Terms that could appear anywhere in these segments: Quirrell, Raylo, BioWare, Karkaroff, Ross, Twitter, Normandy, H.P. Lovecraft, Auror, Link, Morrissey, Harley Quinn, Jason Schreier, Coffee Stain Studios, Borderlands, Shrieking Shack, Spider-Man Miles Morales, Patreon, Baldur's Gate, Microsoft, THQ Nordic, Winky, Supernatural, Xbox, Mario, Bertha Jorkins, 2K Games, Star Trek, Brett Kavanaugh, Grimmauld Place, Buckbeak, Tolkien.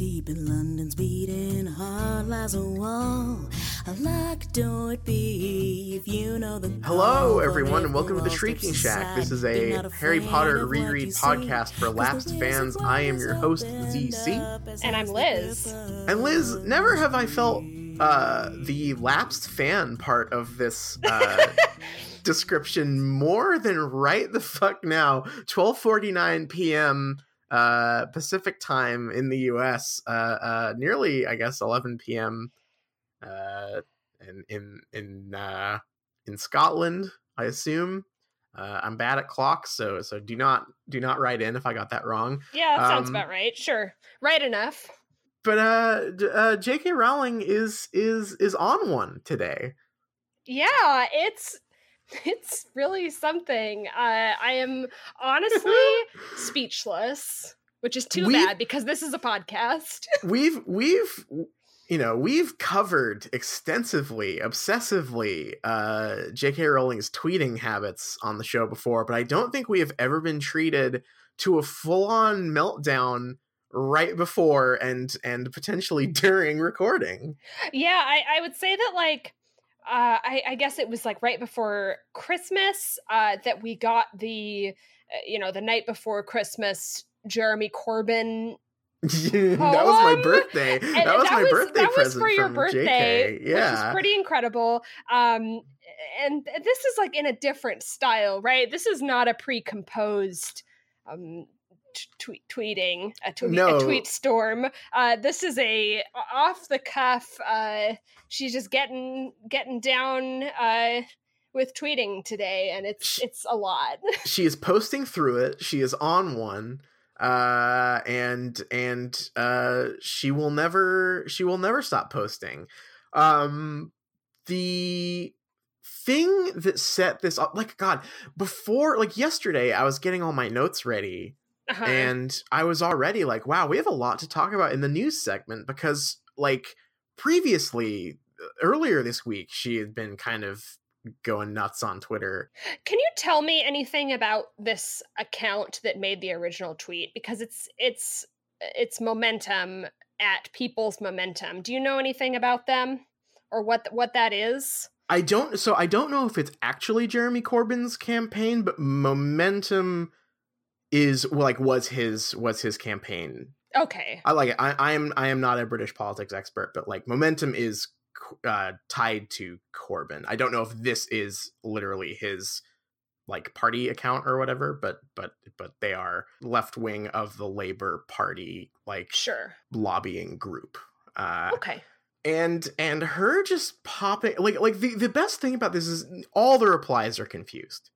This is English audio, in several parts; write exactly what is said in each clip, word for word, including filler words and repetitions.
deep in London's beating heart lies a wall. A locked door it'd be if you know the... Hello, everyone, and welcome to The Shrieking Shack. This is a Harry Potter reread podcast for lapsed fans. I am your host, Z C. And I'm Liz. And Liz, never have I felt uh, the lapsed fan part of this uh, description more than right the fuck now. twelve forty-nine p.m. Uh, Pacific time in the U S, uh, uh, nearly, I guess, eleven p.m. Uh, in in in uh, in Scotland, I assume. Uh, I'm bad at clocks, so so do not do not write in if I got that wrong. Yeah, that um, sounds about right. Sure, right enough. But uh, uh, J K. Rowling is is is on one today. Yeah, it's. It's really something. Uh, I am honestly speechless, which is too we've, bad because this is a podcast. we've we've you know we've covered extensively, obsessively uh, J K. Rowling's tweeting habits on the show before, but I don't think we have ever been treated to a full-on meltdown right before and and potentially during recording. Yeah, I, I would say that like. Uh, I, I guess it was like right before Christmas uh, that we got the, uh, you know, the night before Christmas, Jeremy Corbyn. That was my birthday. And, that was that my was, birthday that present. That was for your birthday, J K. Yeah. Which is pretty incredible. Um, and this is like in a different style, right? This is not a pre-composed um, t- tweeting, a, tweet, no. a tweet storm. Uh, this is a off the cuff. Uh, she's just getting getting down uh, with tweeting today, and it's she, it's a lot. She is posting through it. She is on one, uh, and and uh, she will never she will never stop posting. Um, the thing that set this up, like God, before like yesterday, I was getting all my notes ready. Uh-huh. And I was already like, wow, we have a lot to talk about in the news segment because like previously, earlier this week, she had been kind of going nuts on Twitter. Can you tell me anything about this account that made the original tweet? Because it's it's it's momentum at people's momentum. Do you know anything about them or what what that is? I don't. So I don't know if it's actually Jeremy Corbyn's campaign, but momentum is like was his was his campaign. Okay. I like it. I, I am I am not a British politics expert, but like momentum is uh, tied to Corbyn. I don't know if this is literally his like party account or whatever, but but but they are left wing of the Labour Party, like sure lobbying group. Uh, okay. And and her just popping like like the, the best thing about this is all the replies are confused.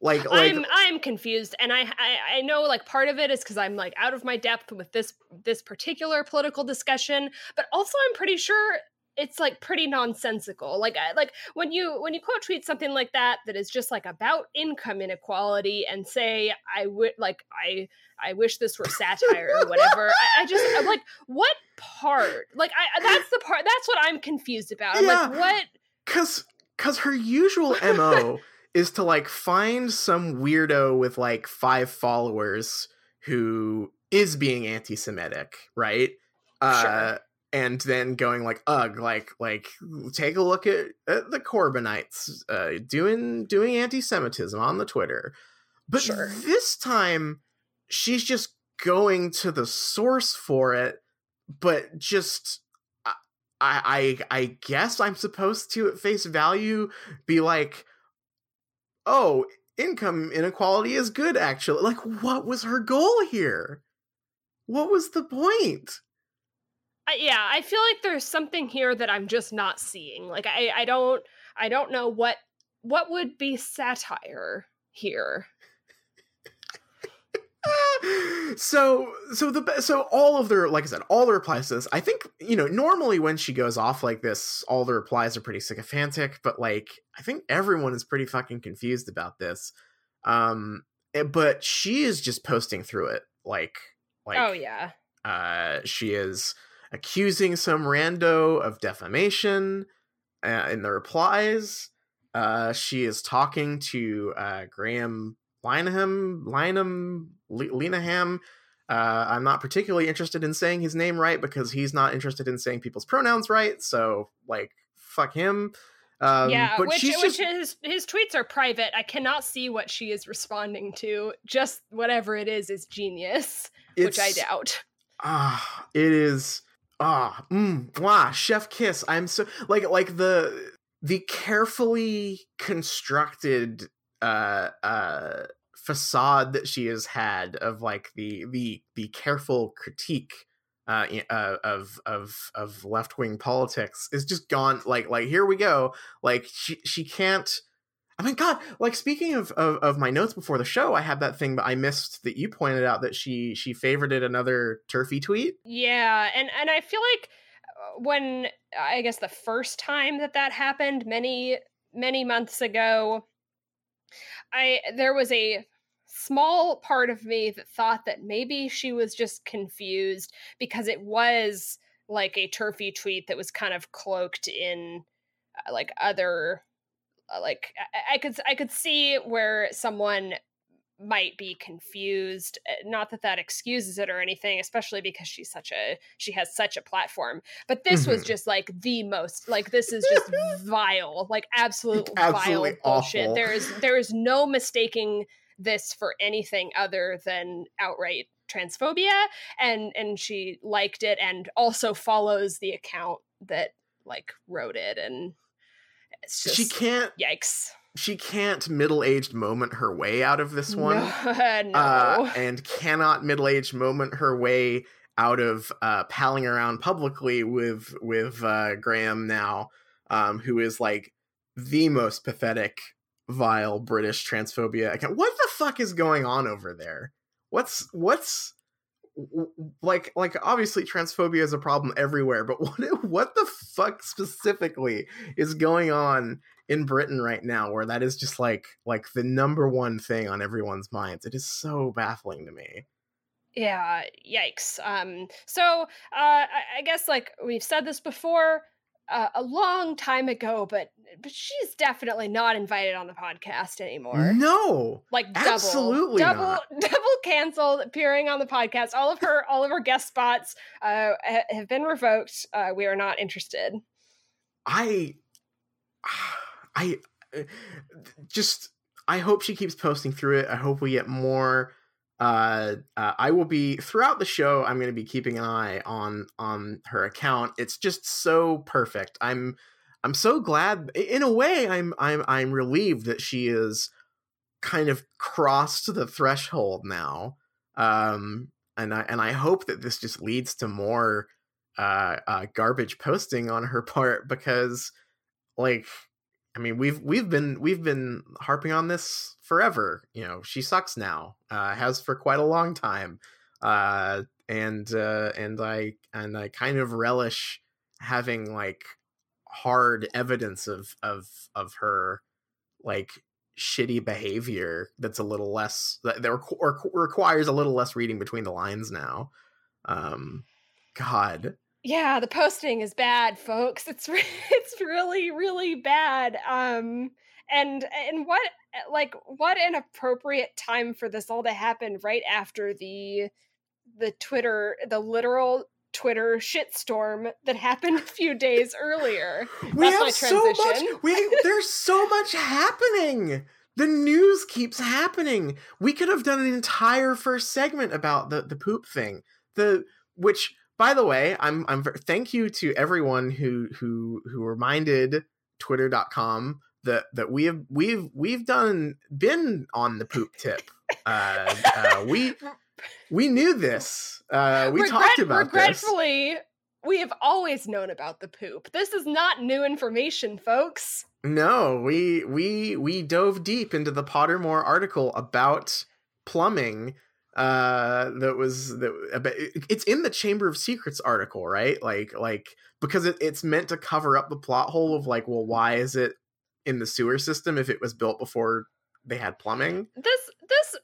Like, like I'm I'm confused, and I, I I know like part of it is because I'm like out of my depth with this this particular political discussion, but also I'm pretty sure it's like pretty nonsensical. Like I, like when you when you quote tweet something like that that is just like about income inequality and say I would like I I wish this were satire or whatever. I, I just I'm like what part? Like I that's the part that's what I'm confused about. I'm yeah, like what? Because because her usual M O is to like find some weirdo with like five followers who is being anti-Semitic, right? Uh, sure. And then going like, ugh, like, like take a look at, at the Corbynites uh, doing doing anti-Semitism on the Twitter. But sure. This time she's just going to the source for it, but just I I I guess I'm supposed to at face value be like, oh, income inequality is good, actually. Like, what was her goal here? What was the point? Uh, yeah, I feel like there's something here that I'm just not seeing. Like, I, I don't, I don't know what, what would be satire here. so, so the, so all of their, like I said, all the replies to this, I think, you know, normally when she goes off like this, all the replies are pretty sycophantic, but like, I think everyone is pretty fucking confused about this. Um, but she is just posting through it. Like, like, oh yeah. Uh, she is accusing some rando of defamation uh, in the replies. Uh, she is talking to, uh, Graham Linehan, Linehan, Linehan, Uh, I'm not particularly interested in saying his name right because he's not interested in saying people's pronouns right. So, like, fuck him. Um, yeah, but which, she's which just... his, his tweets are private. I cannot see what she is responding to. Just whatever it is is genius, it's, which I doubt. Ah, uh, it is. Ah, uh, mm, wow, chef kiss. I'm so like like the the carefully constructed uh uh facade that she has had of like the the the careful critique uh, uh of of of left-wing politics is just gone. Like like here we go. Like she she can't. I mean, God, like speaking of, of, of my notes before the show, I had that thing, but I missed that you pointed out that she she favorited another Turfy tweet. Yeah, and, and I feel like when, I guess the first time that that happened many, many months ago, I there was a small part of me that thought that maybe she was just confused because it was like a Turfy tweet that was kind of cloaked in uh, like other... Like I could, I could see where someone might be confused. Not that that excuses it or anything, especially because she's such a, she has such a platform. But this mm-hmm. was just like the most, like this is just vile, like absolute Absolutely vile bullshit. Awful. There is, there is no mistaking this for anything other than outright transphobia. And and she liked it, and also follows the account that like wrote it and. It's just, she can't yikes she can't middle-aged moment her way out of this one. No, no. Uh, and cannot middle-aged moment her way out of uh palling around publicly with with uh Graham now, um who is like the most pathetic vile British transphobia account. What the fuck is going on over there? What's what's Like, like, obviously transphobia is a problem everywhere, but what, what the fuck specifically is going on in Britain right now, where that is just like, like the number one thing on everyone's minds? It is so baffling to me. Yeah, yikes. Um, so, uh, I, I guess like we've said this before, uh, a long time ago, but but she's definitely not invited on the podcast anymore. No, like double, absolutely double, not. double canceled appearing on the podcast. All of her, all of her guest spots uh, have been revoked. Uh, we are not interested. I, I just, I hope she keeps posting through it. I hope we get more. Uh, uh, I will be throughout the show. I'm going to be keeping an eye on, on her account. It's just so perfect. I'm, I'm so glad in a way I'm, I'm, I'm relieved that she is kind of crossed the threshold now. Um, and I, and I hope that this just leads to more, uh, uh, garbage posting on her part, because like, I mean, we've, we've been, we've been harping on this forever. You know, she sucks now, uh, has for quite a long time. Uh, and, uh, and I, and I kind of relish having like hard evidence of, of, of her like shitty behavior. That's a little less that, that requ- or requires a little less reading between the lines now. Um, God. Yeah, the posting is bad, folks. It's re- it's really, really bad. Um, and and what like what an appropriate time for this all to happen, right after the the Twitter, the literal Twitter shitstorm that happened a few days earlier. We That's have my transition. so much. We there's so much happening. The news keeps happening. We could have done an entire first segment about the the poop thing. The which. By the way, I'm I'm thank you to everyone who who who reminded twitter dot com that that we have we've we've done been on the poop tip. Uh, uh, we we knew this. Uh, we Regret, talked about regretfully, this. We have always known about the poop. This is not new information, folks. No, we we we dove deep into the Pottermore article about plumbing. Uh, that was that. It's in the Chamber of Secrets article, right? Like, like because it, it's meant to cover up the plot hole of like, well, why is it in the sewer system if it was built before they had plumbing? This, this,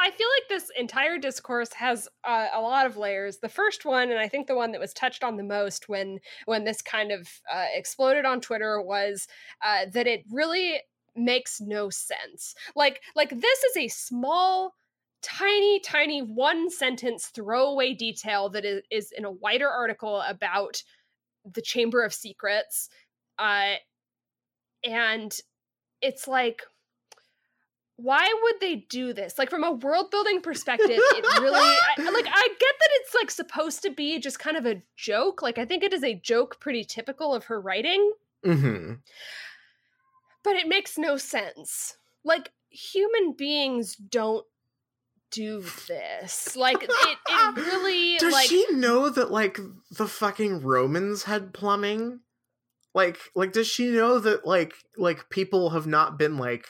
I feel like this entire discourse has uh, a lot of layers. The first one, and I think the one that was touched on the most when when this kind of uh, exploded on Twitter, was uh, that it really makes no sense. Like, like this is a small tiny, tiny one sentence throwaway detail that is, is in a wider article about the Chamber of Secrets. Uh, and it's like, why would they do this? Like, from a world building perspective, it really, I, like, I get that it's like supposed to be just kind of a joke. Like, I think it is a joke pretty typical of her writing. Mm-hmm. But it makes no sense. Like, human beings don't do this. Like, it, it really, does like, she know that, like, the fucking Romans had plumbing? Like, like, does she know that, like, like, people have not been, like,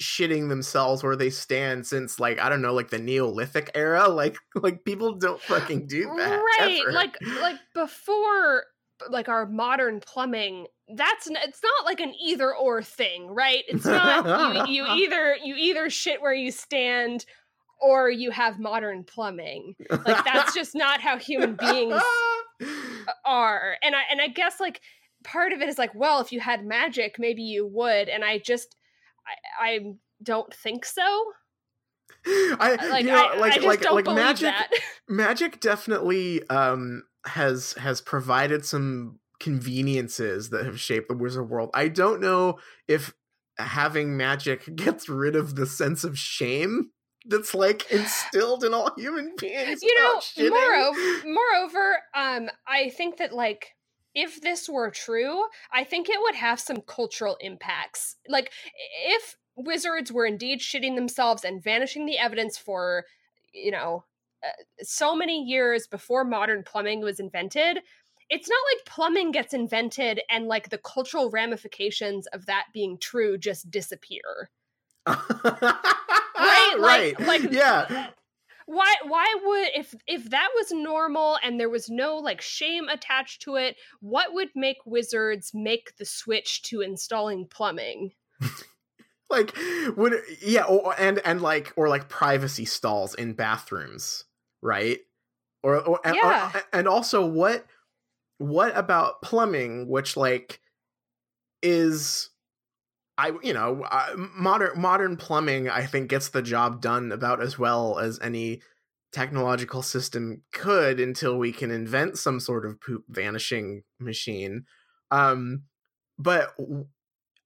shitting themselves where they stand since, like, I don't know, like the Neolithic era? Like, like, people don't fucking do that. Right. Ever. Like, like, before, like, our modern plumbing, that's, it's not like an either or thing, right? It's not, you, you either, you either shit where you stand or you have modern plumbing. Like, that's just not how human beings are. And I, and I guess, like, part of it is like, well, if you had magic, maybe you would. And I just, I, I don't think so. I, like, you know, I, like, I just like, don't like believe magic, that. Magic definitely, um, has, has provided some conveniences that have shaped the wizard world. I don't know if having magic gets rid of the sense of shame that's, like, instilled in all human beings. You know, moreover, moreover, um, I think that, like, if this were true, I think it would have some cultural impacts. Like, if wizards were indeed shitting themselves and vanishing the evidence for, you know, uh, so many years before modern plumbing was invented, it's not like plumbing gets invented and, like, the cultural ramifications of that being true just disappear. Right, right, like, like, yeah. Why? Why would, if if that was normal and there was no, like, shame attached to it, what would make wizards make the switch to installing plumbing? Like, would, yeah, or, and and like, or like privacy stalls in bathrooms, right? Or, or and, yeah. Or, and also, what what about plumbing, which, like, is. I, you know, uh, modern modern plumbing, I think, gets the job done about as well as any technological system could until we can invent some sort of poop vanishing machine. Um, but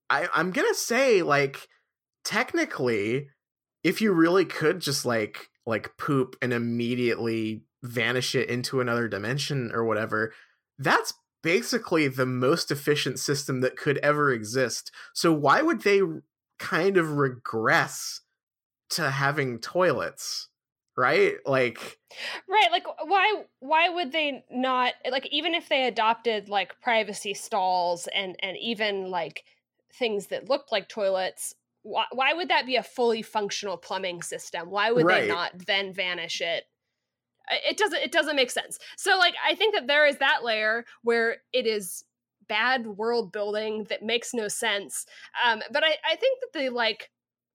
I, I'm going to say, like, technically, if you really could just, like, like poop and immediately vanish it into another dimension or whatever, that's basically the most efficient system that could ever exist. So why would they kind of regress to having toilets, right? Like, right, like, why why would they not, like, even if they adopted, like, privacy stalls and and even, like, things that looked like toilets, why, why would that be a fully functional plumbing system? Why would right. they not then vanish it? It doesn't, it doesn't make sense. So, like, I think that there is that layer where it is bad world building that makes no sense. Um, but I, I think that the, like,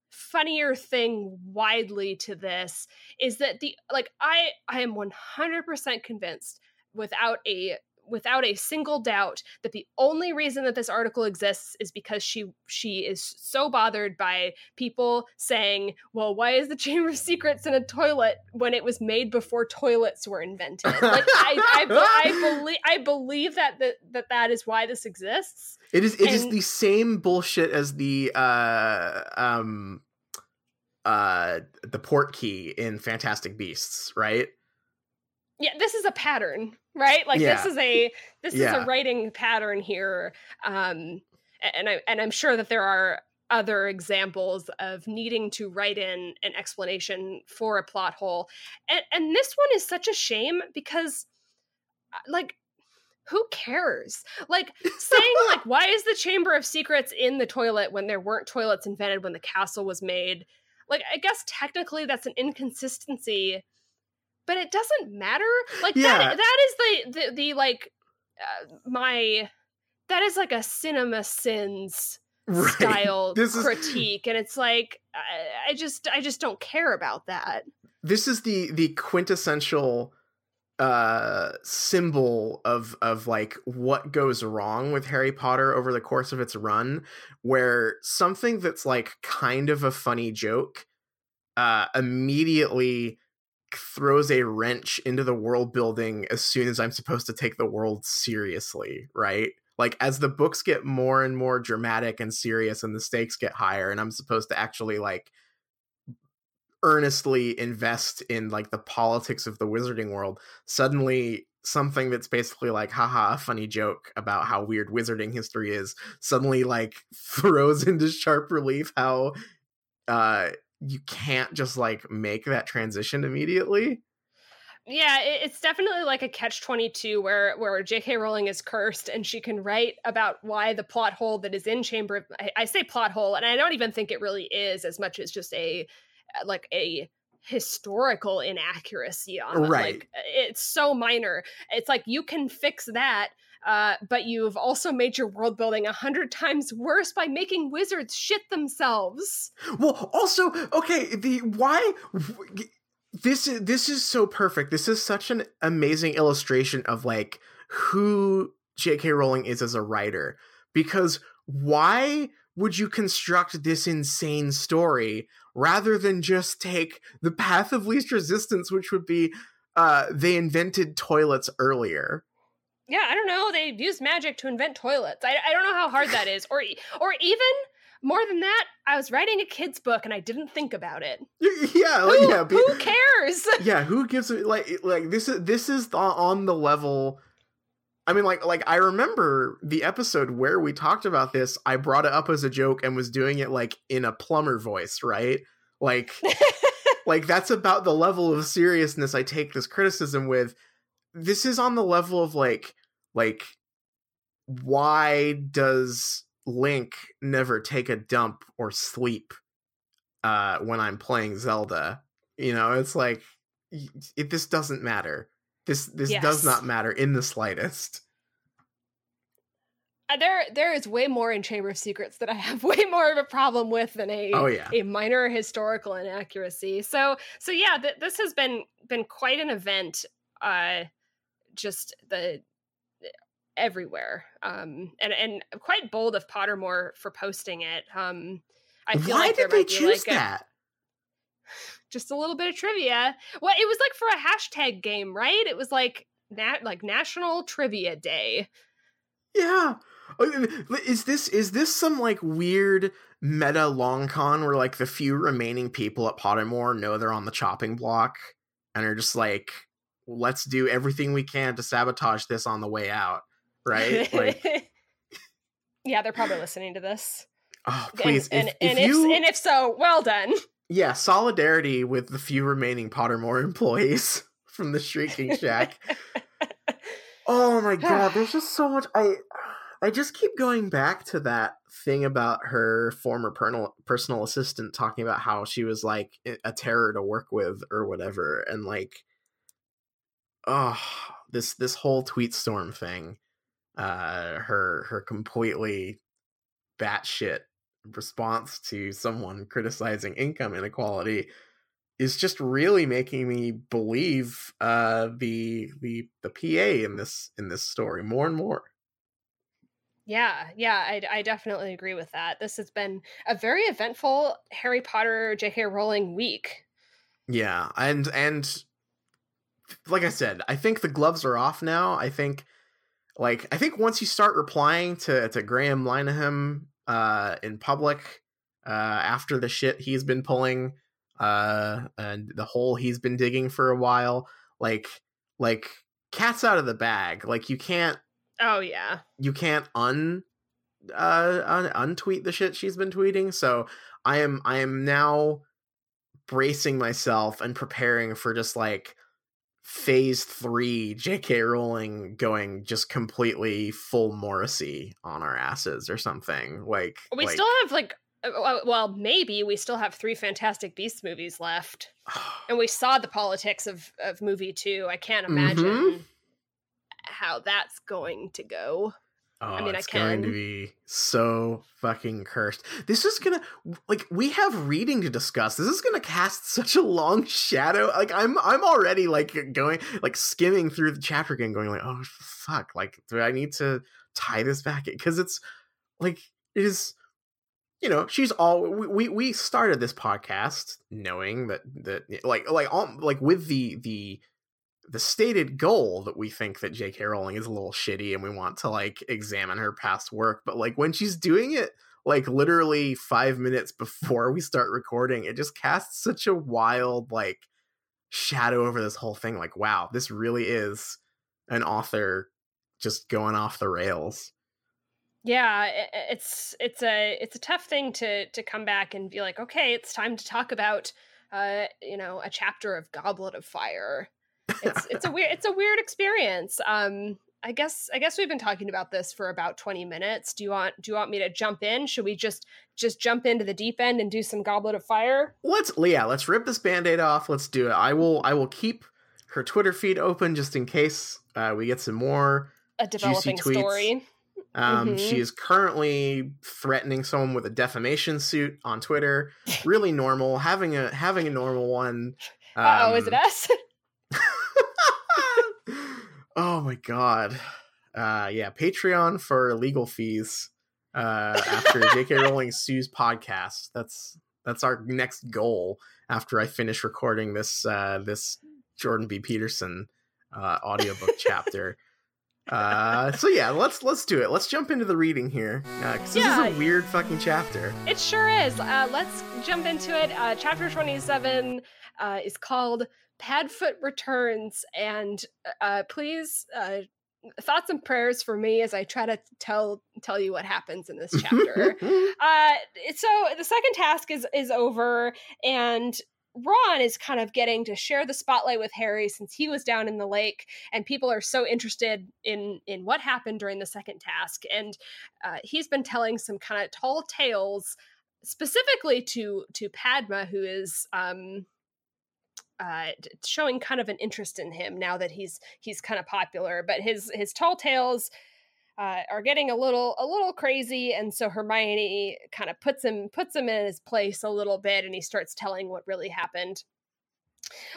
funnier thing widely to this is that the, like, I, I am one hundred percent convinced without a, without a single doubt that the only reason that this article exists is because she she is so bothered by people saying, well, why is the Chamber of Secrets in a toilet when it was made before toilets were invented? Like, I, I, I believe I believe that, the, that that is why this exists. It is it and- is the same bullshit as the uh, um uh the port key in Fantastic Beasts, right? Yeah, this is a pattern, right? Like, yeah. this is a this yeah. is a writing pattern here, um, and I and I'm sure that there are other examples of needing to write in an explanation for a plot hole, and and this one is such a shame because, like, who cares? Like, saying, like, why is the Chamber of Secrets in the toilet when there weren't toilets invented when the castle was made? Like, I guess technically that's an inconsistency. But it doesn't matter. Like, yeah. that, that is the, the, the like, uh, my, that is like a Cinema Sins right. style this critique. Is, and it's like, I, I just, I just don't care about that. This is the, the quintessential uh, symbol of, of like what goes wrong with Harry Potter over the course of its run, where something that's, like, kind of a funny joke uh, immediately throws a wrench into the world building as soon as I'm supposed to take the world seriously, right? Like, as the books get more and more dramatic and serious and the stakes get higher and I'm supposed to actually, like, earnestly invest in, like, the politics of the wizarding world, suddenly something that's basically like, haha, a funny joke about how weird wizarding history is, suddenly, like, throws into sharp relief how uh you can't just, like, make that transition immediately. Yeah, it's definitely like a catch twenty-two where where J K. Rowling is cursed and she can write about why the plot hole that is in Chamber of... I, I say plot hole, and I don't even think it really is as much as just a, like, a historical inaccuracy on them. Right. Like, it's so minor. It's like, you can fix that, uh, but you've also made your world building a hundred times worse by making wizards shit themselves. Well, also, okay, the why... This is this is so perfect. This is such an amazing illustration of, like, who J K. Rowling is as a writer. Because why would you construct this insane story rather than just take the path of least resistance, which would be uh, they invented toilets earlier? Yeah, I don't know. They used magic to invent toilets. I, I don't know how hard that is. Or or even... More than that, I was writing a kid's book and I didn't think about it. Yeah, like, who, yeah, be, who cares? Yeah, who gives a, like like this is this is the, on the level. I mean, like like I remember the episode where we talked about this. I brought it up as a joke and was doing it, like, in a plumber voice, right? Like, like that's about the level of seriousness I take this criticism with. This is on the level of, like like why does Link never take a dump or sleep uh when I'm playing Zelda? You know, it's like, it, this doesn't matter. This this yes. does not matter in the slightest. Uh, there there is way more in Chamber of Secrets that I have way more of a problem with than a oh, yeah. a minor historical inaccuracy. So so yeah, th- this has been been quite an event. Uh, just the. everywhere um and and quite bold of Pottermore for posting it. um I feel why like there did might they be choose like that a, just a little bit of trivia. Well, it was like for a hashtag game, right? It was like that, like National Trivia Day. Yeah. Is this is this some, like, weird meta long con where, like, the few remaining people at Pottermore know they're on the chopping block and are just like, let's do everything we can to sabotage this on the way out? Right? Like, yeah, they're probably listening to this. Oh, please. And if, and, if, and, you, if, and if so, well done. Yeah, solidarity with the few remaining Pottermore employees from the Shrieking Shack. Oh my god, there's just so much. I I just keep going back to that thing about her former personal, personal assistant talking about how she was, like, a terror to work with or whatever. And, like, oh, this this whole tweet storm thing. Uh, her her completely batshit response to someone criticizing income inequality is just really making me believe uh, the the the P A in this in this story more and more. Yeah, yeah, I, I definitely agree with that. This has been a very eventful Harry Potter J K. Rowling week. Yeah, and and like I said, I think the gloves are off now. I think. Like, I think once you start replying to, to Graham Linehan uh, in public uh, after the shit he's been pulling uh, and the hole he's been digging for a while, like, like cat's out of the bag. Like, you can't. Oh, yeah. You can't un, uh, un untweet the shit she's been tweeting. So I am I am now bracing myself and preparing for just, like, phase three J K. Rowling going just completely full Morrissey on our asses or something. Like, we like, still have like well maybe we still have three Fantastic Beasts movies left. And we saw the politics of of movie two. I can't imagine mm-hmm. how that's going to go. Oh, I mean, it's I can. going to be so fucking cursed. This is gonna, like, we have reading to discuss. This is gonna cast such a long shadow. Like, I'm, I'm already like going, like skimming through the chapter again, going like, oh fuck, like, do I need to tie this back? Because it's like, it is you know, she's all we, we, we started this podcast knowing that that like like all, like with the the the stated goal that we think that J K. Rowling is a little shitty and we want to like examine her past work. But like when she's doing it, like literally five minutes before we start recording, it just casts such a wild like shadow over this whole thing. Like, wow, this really is an author just going off the rails. Yeah, it's it's a it's a tough thing to to come back and be like, okay, it's time to talk about uh, you know, a chapter of Goblet of Fire. It's it's a weird it's a weird experience. Um, I guess I guess we've been talking about this for about twenty minutes. Do you want do you want me to jump in? Should we just just jump into the deep end and do some Goblet of Fire? Let's yeah, let's rip this Band-Aid off. Let's do it. I will I will keep her Twitter feed open just in case uh, we get some more a developing juicy tweets. Story. Um, mm-hmm. She is currently threatening someone with a defamation suit on Twitter. Really normal. having a having a normal one. Um, oh, is it us? Oh my god. Uh, yeah, Patreon for legal fees. Uh, after J K. Rowling sues podcast. That's that's our next goal. After I finish recording this uh, this Jordan B. Peterson uh, audiobook chapter. Uh, so yeah, let's let's do it. Let's jump into the reading here, because uh, yeah, this is a weird fucking chapter. It sure is. Uh, let's jump into it. Uh, chapter twenty-seven uh, is called Padfoot Returns, and uh, please uh, thoughts and prayers for me as I try to tell tell you what happens in this chapter. uh, so the second task is is over, and Ron is kind of getting to share the spotlight with Harry since he was down in the lake, and people are so interested in in what happened during the second task. And uh, he's been telling some kind of tall tales specifically to to Padma, who is um, uh, showing kind of an interest in him now that he's he's kind of popular. But his his tall tales Uh, are getting a little a little crazy, and so Hermione kind of puts him puts him in his place a little bit, and he starts telling what really happened.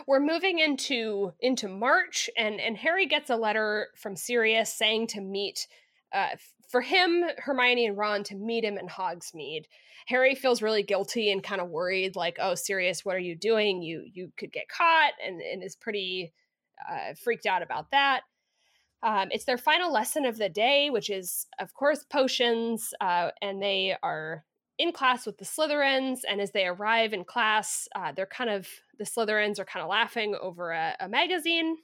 We're moving into into March, and and Harry gets a letter from Sirius saying to meet uh, for him, Hermione and Ron to meet him in Hogsmeade. Harry feels really guilty and kind of worried, like, "Oh, Sirius, what are you doing? You you could get caught," and and is pretty uh, freaked out about that. Um, it's their final lesson of the day, which is, of course, potions, uh, and they are in class with the Slytherins, and as they arrive in class, uh, they're kind of, the Slytherins are kind of laughing over a, a magazine,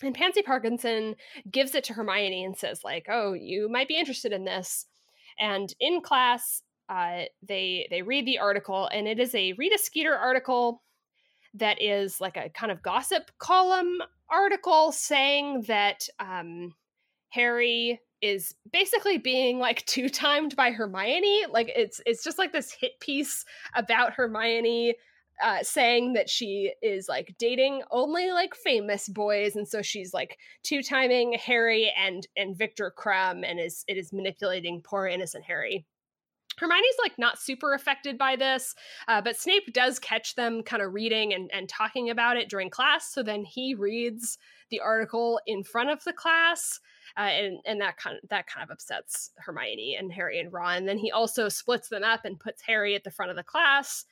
and Pansy Parkinson gives it to Hermione and says, like, "Oh, you might be interested in this," and in class, uh, they, they read the article, and it is a Rita Skeeter article that is like a kind of gossip column article saying that um, Harry is basically being like two-timed by Hermione. Like it's it's just like this hit piece about Hermione uh, saying that she is like dating only like famous boys, and so she's like two-timing Harry and and Victor Krum, and is it is manipulating poor innocent Harry. Hermione's like not super affected by this, uh, but Snape does catch them kind of reading and, and talking about it during class. So then he reads the article in front of the class, uh, and and that kind of, that kind of upsets Hermione and Harry and Ron. Then he also splits them up and puts Harry at the front of the class,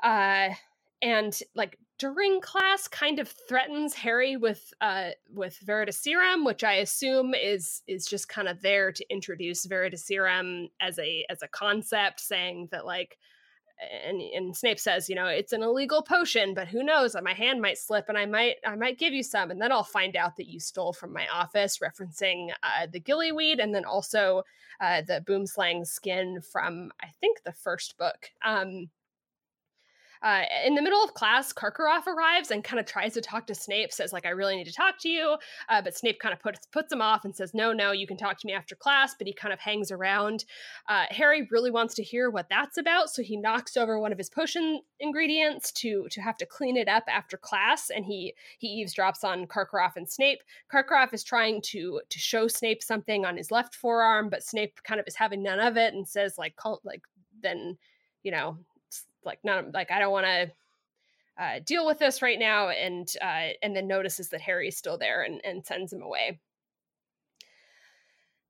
uh, and like during class, kind of threatens Harry with uh, with Veritaserum, which I assume is is just kind of there to introduce Veritaserum as a as a concept, saying that like, and and Snape says, you know, it's an illegal potion, but who knows? My hand might slip, and I might I might give you some, and then I'll find out that you stole from my office, referencing uh, the gillyweed, and then also uh, the boomslang skin from I think the first book. Um, Uh, in the middle of class, Karkaroff arrives and kind of tries to talk to Snape, says, like, "I really need to talk to you." Uh, but Snape kind of puts, puts him off and says, no, no, you can talk to me after class. But he kind of hangs around. Uh, Harry really wants to hear what that's about. So he knocks over one of his potion ingredients to to have to clean it up after class. And he he eavesdrops on Karkaroff and Snape. Karkaroff is trying to to show Snape something on his left forearm, but Snape kind of is having none of it and says, like, call, like then, you know, like not like I don't want to uh, deal with this right now, and uh, and then notices that Harry's still there and, and sends him away.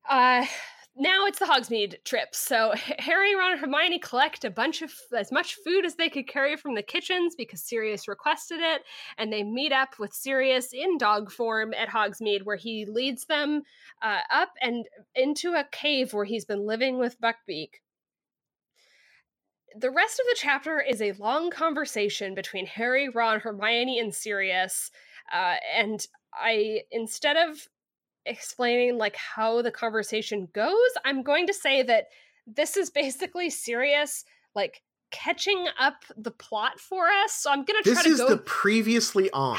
Uh, Now it's the Hogsmeade trip. So Harry, Ron, and Hermione collect a bunch of as much food as they could carry from the kitchens because Sirius requested it, and they meet up with Sirius in dog form at Hogsmeade, where he leads them uh, up and into a cave where he's been living with Buckbeak. The rest of the chapter is a long conversation between Harry, Ron, Hermione, and Sirius, uh, and I, instead of explaining like how the conversation goes, I'm going to say that this is basically Sirius like catching up the plot for us. So I'm going to try to go. This is the previously on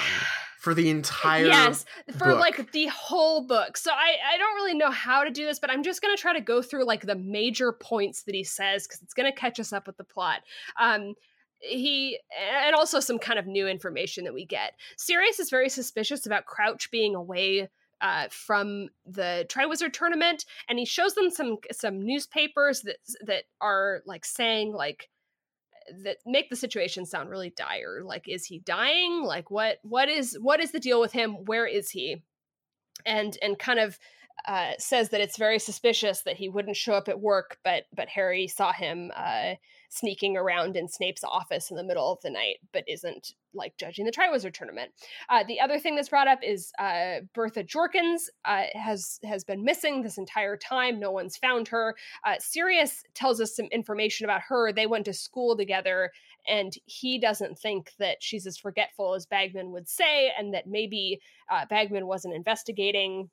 for the entire yes for book. Like the whole book. So I I don't really know how to do this, but I'm just going to try to go through like the major points that he says because it's going to catch us up with the plot. Um, He, and also some kind of new information that we get. Sirius is very suspicious about Crouch being away uh, from the Triwizard Tournament, and he shows them some some newspapers that that are like saying like that make the situation sound really dire. Like, is he dying? Like, what what is what is the deal with him? Where is he? And and kind of uh, says that it's very suspicious that he wouldn't show up at work, but but Harry saw him. Uh, sneaking around in Snape's office in the middle of the night, but isn't like judging the Triwizard Tournament. Uh, the other thing that's brought up is uh, Bertha Jorkins uh, has has been missing this entire time. No one's found her. Uh, Sirius tells us some information about her. They went to school together, and he doesn't think that she's as forgetful as Bagman would say, and that maybe uh, Bagman wasn't investigating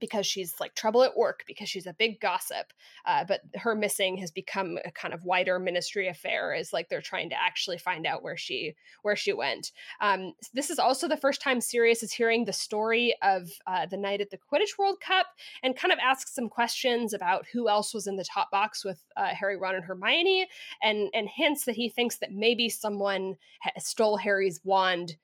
because she's like trouble at work, because she's a big gossip. Uh, but her missing has become a kind of wider ministry affair, is like they're trying to actually find out where she where she went. Um, this is also the first time Sirius is hearing the story of uh, the night at the Quidditch World Cup, and kind of asks some questions about who else was in the top box with uh, Harry, Ron, and Hermione, and, and hints that he thinks that maybe someone ha- stole Harry's wand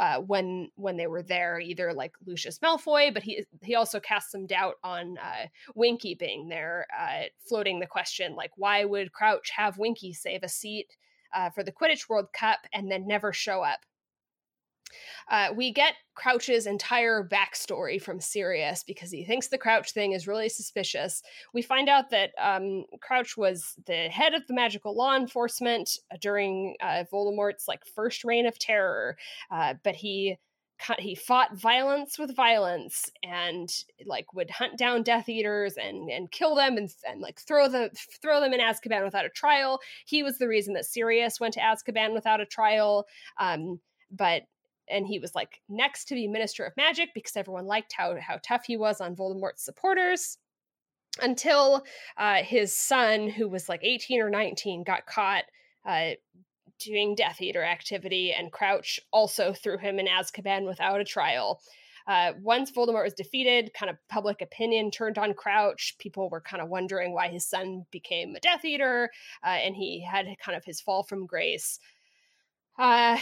Uh, when when they were there, either like Lucius Malfoy, but he he also cast some doubt on uh, Winky being there, uh, floating the question, like, why would Crouch have Winky save a seat uh, for the Quidditch World Cup and then never show up? Uh, we get Crouch's entire backstory from Sirius because he thinks the Crouch thing is really suspicious. We find out that um, Crouch was the head of the magical law enforcement during uh, Voldemort's like first reign of terror, uh, but he he fought violence with violence and like would hunt down Death Eaters and and kill them and, and like throw the throw them in Azkaban without a trial. He was the reason that Sirius went to Azkaban without a trial, um, but. And he was like next to be Minister of Magic because everyone liked how, how tough he was on Voldemort's supporters until uh, his son, who was like eighteen or nineteen, got caught uh, doing Death Eater activity, and Crouch also threw him in Azkaban without a trial. Uh, once Voldemort was defeated, kind of public opinion turned on Crouch. People were kind of wondering why his son became a Death Eater, uh, and he had kind of his fall from grace. Uh...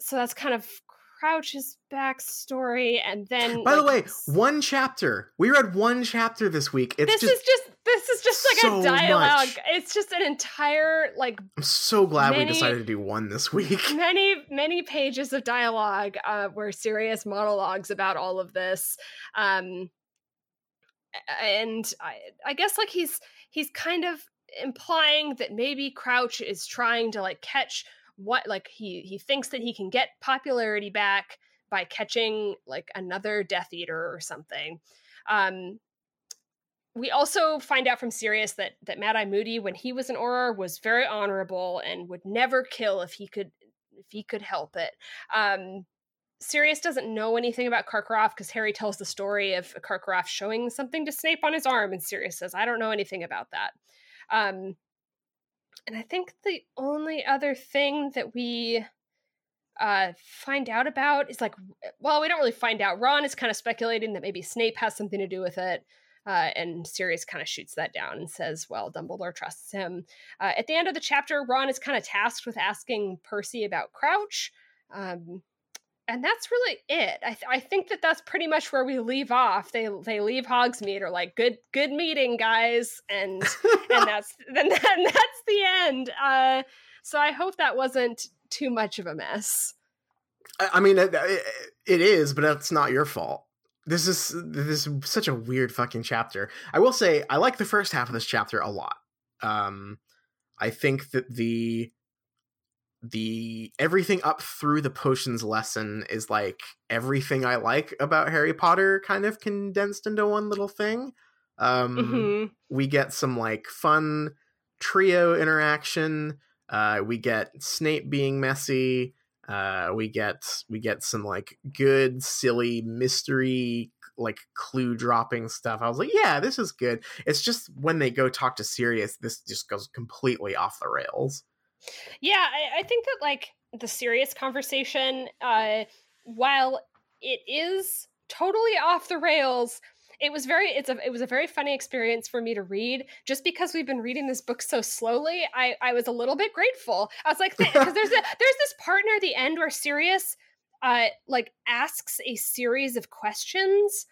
So that's kind of Crouch's backstory, and then. By like, the way, one chapter. We read one chapter this week. It's this just is just this is just like so a dialogue. Much. It's just an entire like. I'm so glad many, we decided to do one this week. Many many pages of dialogue uh, were serious monologues about all of this, um, and I, I guess like he's he's kind of implying that maybe Crouch is trying to like catch. What like he he thinks that he can get popularity back by catching like another Death Eater or something. Um, we also find out from Sirius that that Mad-Eye Moody, when he was an Auror, was very honorable and would never kill if he could if he could help it. Um, Sirius doesn't know anything about Karkaroff because Harry tells the story of Karkaroff showing something to Snape on his arm, and Sirius says, "I don't know anything about that." Um, And I think the only other thing that we uh, find out about is like, well, we don't really find out. Ron is kind of speculating that maybe Snape has something to do with it. Uh, and Sirius kind of shoots that down and says, well, Dumbledore trusts him. Uh, at the end of the chapter, Ron is kind of tasked with asking Percy about Crouch. Um, and that's really it. I, th- I think that that's pretty much where we leave off. They they leave Hogsmeade or like good good meeting, guys, and and that's then that, that's the end. Uh, so I hope that wasn't too much of a mess. I, I mean, it, it is, but that's not your fault. This is this is such a weird fucking chapter. I will say I like the first half of this chapter a lot. Um, I think that the the everything up through the potions lesson is like everything I like about Harry Potter kind of condensed into one little thing. Um, mm-hmm. We get some like fun trio interaction. Uh, we get Snape being messy. Uh, we get we get some like good, silly mystery, like clue dropping stuff. I was like, yeah, this is good. It's just when they go talk to Sirius, this just goes completely off the rails. Yeah, I, I think that like the Sirius conversation, uh, while it is totally off the rails, it was very it's a it was a very funny experience for me to read. Just because we've been reading this book so slowly, I, I was a little bit grateful. I was like, because there's a there's this part near the end where Sirius uh like asks a series of questions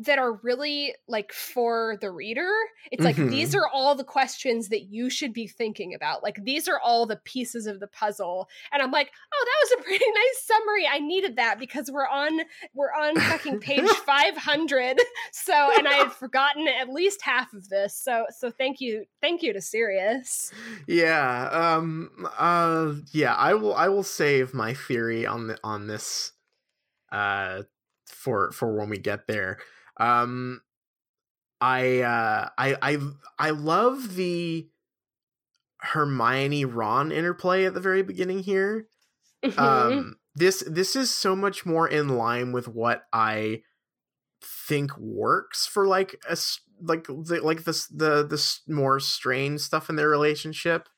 that are really like for the reader. It's like, mm-hmm. These are all the questions that you should be thinking about. Like, these are all the pieces of the puzzle. And I'm like, oh, that was a pretty nice summary. I needed that because we're on, we're on fucking page five hundred. So, and I had forgotten at least half of this. So, so thank you. Thank you to Sirius. Yeah. Um, uh, yeah, I will, I will save my theory on the, on this, uh, for, for when we get there. Um, I, uh, I, I, I love the Hermione Ron interplay at the very beginning here. Mm-hmm. Um, this, this is so much more in line with what I think works for like, a, like, the, like this, the, the more strained stuff in their relationship.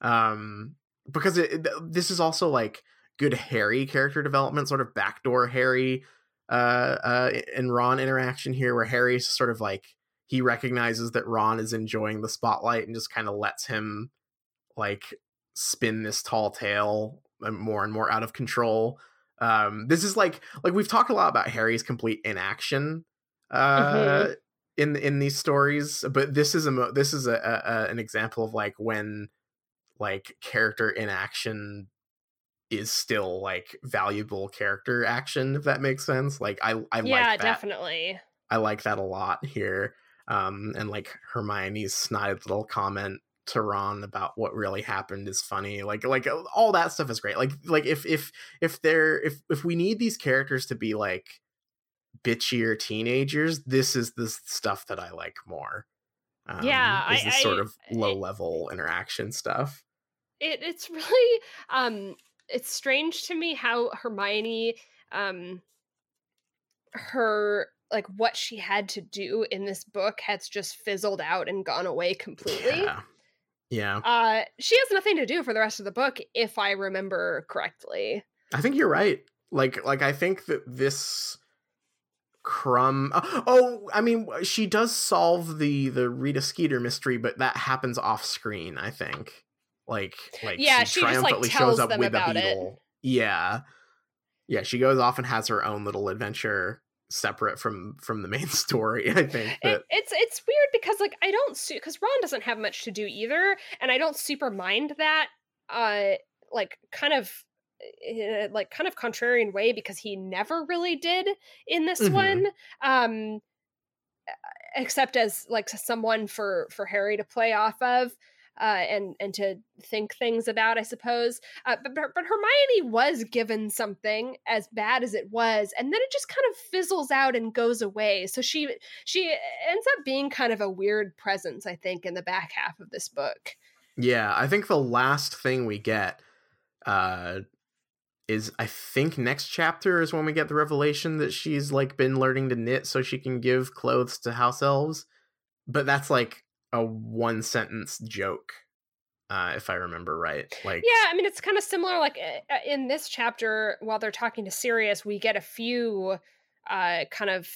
Um, because it, this is also like good Harry character development, sort of backdoor Harry, uh uh and Ron interaction here, where Harry's sort of like, he recognizes that Ron is enjoying the spotlight and just kind of lets him like spin this tall tale more and more out of control. Um this is like like we've talked a lot about Harry's complete inaction uh mm-hmm. in in these stories, but this is a this is a, a, a an example of like when like character inaction is still like valuable character action, if that makes sense. Like I, I yeah, like that. Definitely. I like that a lot here. Um, and like Hermione's snide little comment to Ron about what really happened is funny. Like, like all that stuff is great. Like, like if, if, if they're, if, if we need these characters to be like bitchier teenagers, this is the stuff that I like more. Um, yeah. Is this I, sort I, of low level interaction stuff. It It's really, um, it's strange to me how Hermione, um, her, like what she had to do in this book has just fizzled out and gone away completely. Yeah. yeah. Uh, she has nothing to do for the rest of the book, if I remember correctly. I think you're right. Like, like I think that this Krum, oh, oh I mean, she does solve the, the Rita Skeeter mystery, but that happens off screen, I think. Like, like yeah, she, she triumphantly just, like, shows up with a beetle. It. Yeah, yeah. She goes off and has her own little adventure, separate from from the main story. I think that... it, it's it's weird because like I don't because Ron doesn't have much to do either, and I don't super mind that. Uh, like kind of uh, like kind of contrarian way, because he never really did in this mm-hmm. one. Um, except as like someone for for Harry to play off of. Uh, and and to think things about, I suppose. Uh, but, but but Hermione was given something, as bad as it was, and then it just kind of fizzles out and goes away. So she she ends up being kind of a weird presence, I think, in the back half of this book. Yeah, I think the last thing we get uh, is, I think next chapter is when we get the revelation that she's like been learning to knit so she can give clothes to house elves. But that's like a one sentence joke, uh, if I remember right. Like, yeah, I mean, it's kind of similar. Like in this chapter, while they're talking to Sirius, we get a few uh, kind of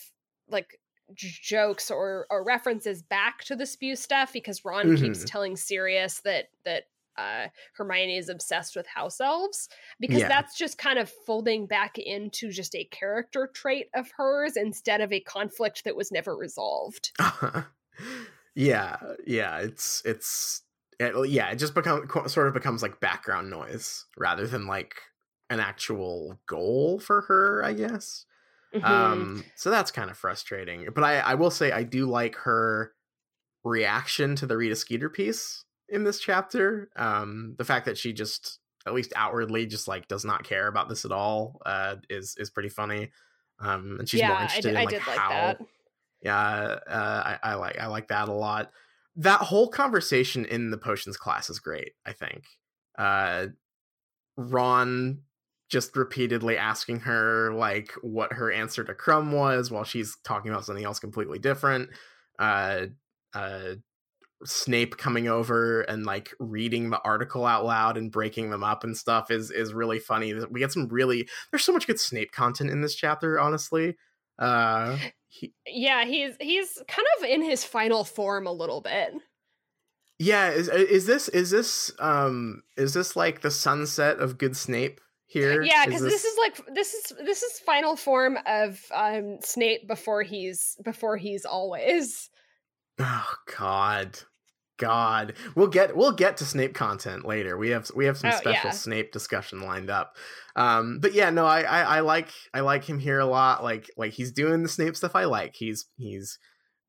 like j- jokes or, or references back to the spew stuff, because Ron mm-hmm. keeps telling Sirius that that uh, Hermione is obsessed with house elves, because yeah. that's just kind of folding back into just a character trait of hers instead of a conflict that was never resolved. Uh-huh. Yeah, yeah, it's it's it, yeah, it just become sort of becomes like background noise rather than like an actual goal for her, I guess. Mm-hmm. Um, so that's kind of frustrating. But I, I will say I do like her reaction to the Rita Skeeter piece in this chapter. Um, the fact that she just, at least outwardly, just like does not care about this at all uh, is is pretty funny. Um, and she's yeah, more interested I, in like, I did like how. That. Yeah, uh, I, I like I like that a lot. That whole conversation in the potions class is great, I think. Uh, Ron just repeatedly asking her like what her answer to Krum was while she's talking about something else completely different. Uh, uh, Snape coming over and like reading the article out loud and breaking them up and stuff is is really funny. We get some really there's so much good Snape content in this chapter, honestly. Uh, he, yeah, he's he's kind of in his final form a little bit. Yeah, is is this is this um is this like the sunset of good Snape here? Yeah, because this... this is like this is this is final form of um Snape before he's before he's always. Oh God. God, we'll get we'll get to Snape content later. We have we have some oh, special yeah. Snape discussion lined up. Um, but yeah, no, I, I I like I like him here a lot. Like like he's doing the Snape stuff I like. He's he's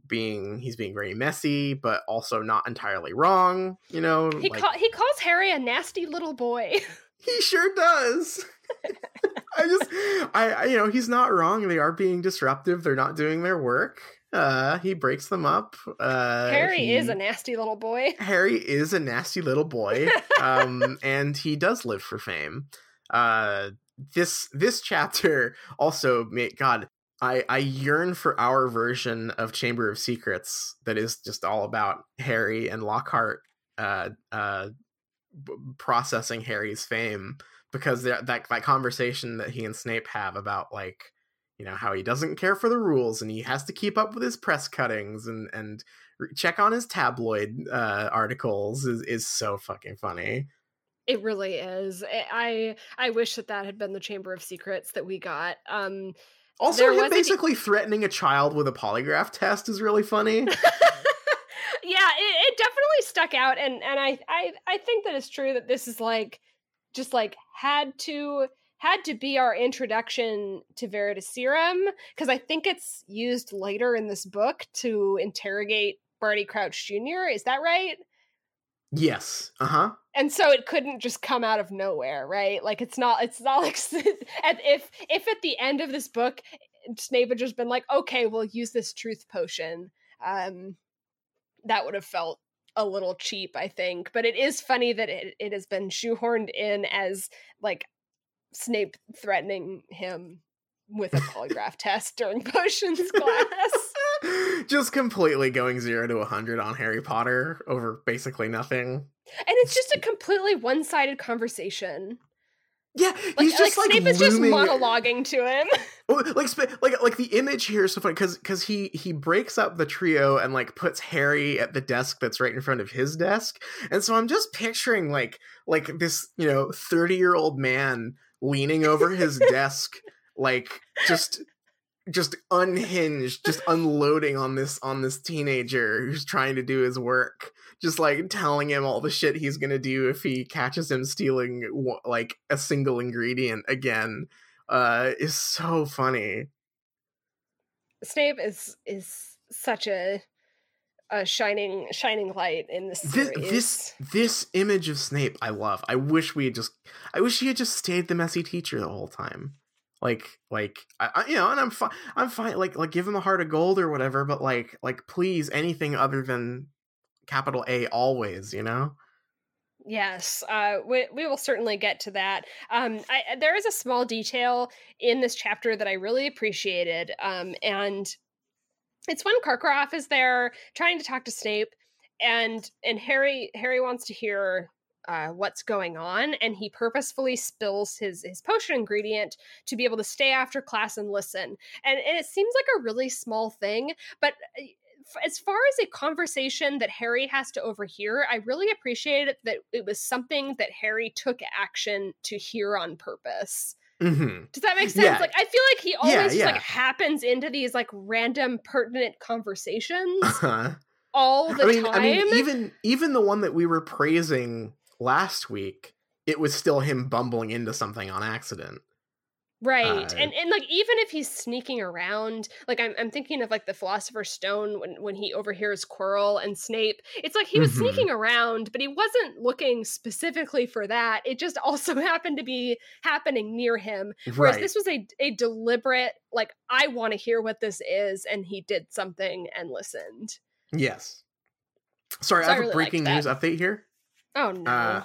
being he's being very messy, but also not entirely wrong. You know, he like, ca- he calls Harry a nasty little boy. He sure does. I just I, I you know he's not wrong. They are being disruptive. They're not doing their work. Uh, he breaks them up. Uh, Harry he, is a nasty little boy. Harry is a nasty little boy. Um, and he does live for fame. Uh, this, this chapter also, God, I, I yearn for our version of Chamber of Secrets that is just all about Harry and Lockhart, uh, uh, b- processing Harry's fame, because that, that, that conversation that he and Snape have about like, you know, how he doesn't care for the rules and he has to keep up with his press cuttings and, and check on his tabloid uh, articles is, is so fucking funny. It really is. I I wish that that had been the Chamber of Secrets that we got. Um, also, him basically a... threatening a child with a polygraph test is really funny. yeah, it, it definitely stuck out. And, and I, I, I think that it's true that this is like, just like had to... had to be our introduction to Veritaserum, because I think it's used later in this book to interrogate Barty Crouch Junior Is that right? Yes. Uh-huh. And so it couldn't just come out of nowhere, right? Like, it's not, it's not like, and if, if at the end of this book, Snape had just been like, okay, we'll use this truth potion, um, that would have felt a little cheap, I think. But it is funny that it, it has been shoehorned in as, like, Snape threatening him with a polygraph test during potions class. Just completely going zero to a hundred on Harry Potter over basically nothing. And it's just a completely one-sided conversation. Yeah, like, he's just like, like Snape is looming... just monologuing to him. Like, like, like the image here is so funny because because he he breaks up the trio and like puts Harry at the desk that's right in front of his desk, and so I'm just picturing like like this you know thirty year old man leaning over his desk, like just just unhinged, just unloading on this on this teenager who's trying to do his work, just like telling him all the shit he's gonna do if he catches him stealing like a single ingredient again. Uh, is so funny. Snape is is such a a shining shining light in this series. This, this this image of Snape I love. I wish we had just I wish he had just stayed the messy teacher the whole time. Like, like, I, I, you know, and I'm fine. I'm fine. Like, like, give him a heart of gold or whatever. But like, like, please, anything other than capital A always, you know? Yes, uh, we we will certainly get to that. Um, I, there is a small detail in this chapter that I really appreciated. Um, and it's when Karkaroff is there trying to talk to Snape, and and Harry Harry wants to hear Uh, what's going on, and he purposefully spills his his potion ingredient to be able to stay after class and listen. And, and it seems like a really small thing, but as far as a conversation that Harry has to overhear, I really appreciated that it was something that Harry took action to hear on purpose. Mm-hmm. Does that make sense? Yeah. Like, I feel like he always yeah, just, yeah. like happens into these like random pertinent conversations uh-huh. all the I mean, time. I mean, even even the one that we were praising last week, it was still him bumbling into something on accident. Right. Uh, and and like even if he's sneaking around, like I'm I'm thinking of like the Philosopher's Stone when, when he overhears Quirrell and Snape. It's like he was mm-hmm. sneaking around, but he wasn't looking specifically for that. It just also happened to be happening near him. Whereas right. this was a a deliberate, like, I want to hear what this is, and he did something and listened. Yes. Sorry, so I have I really a breaking news update here. Oh no. Uh,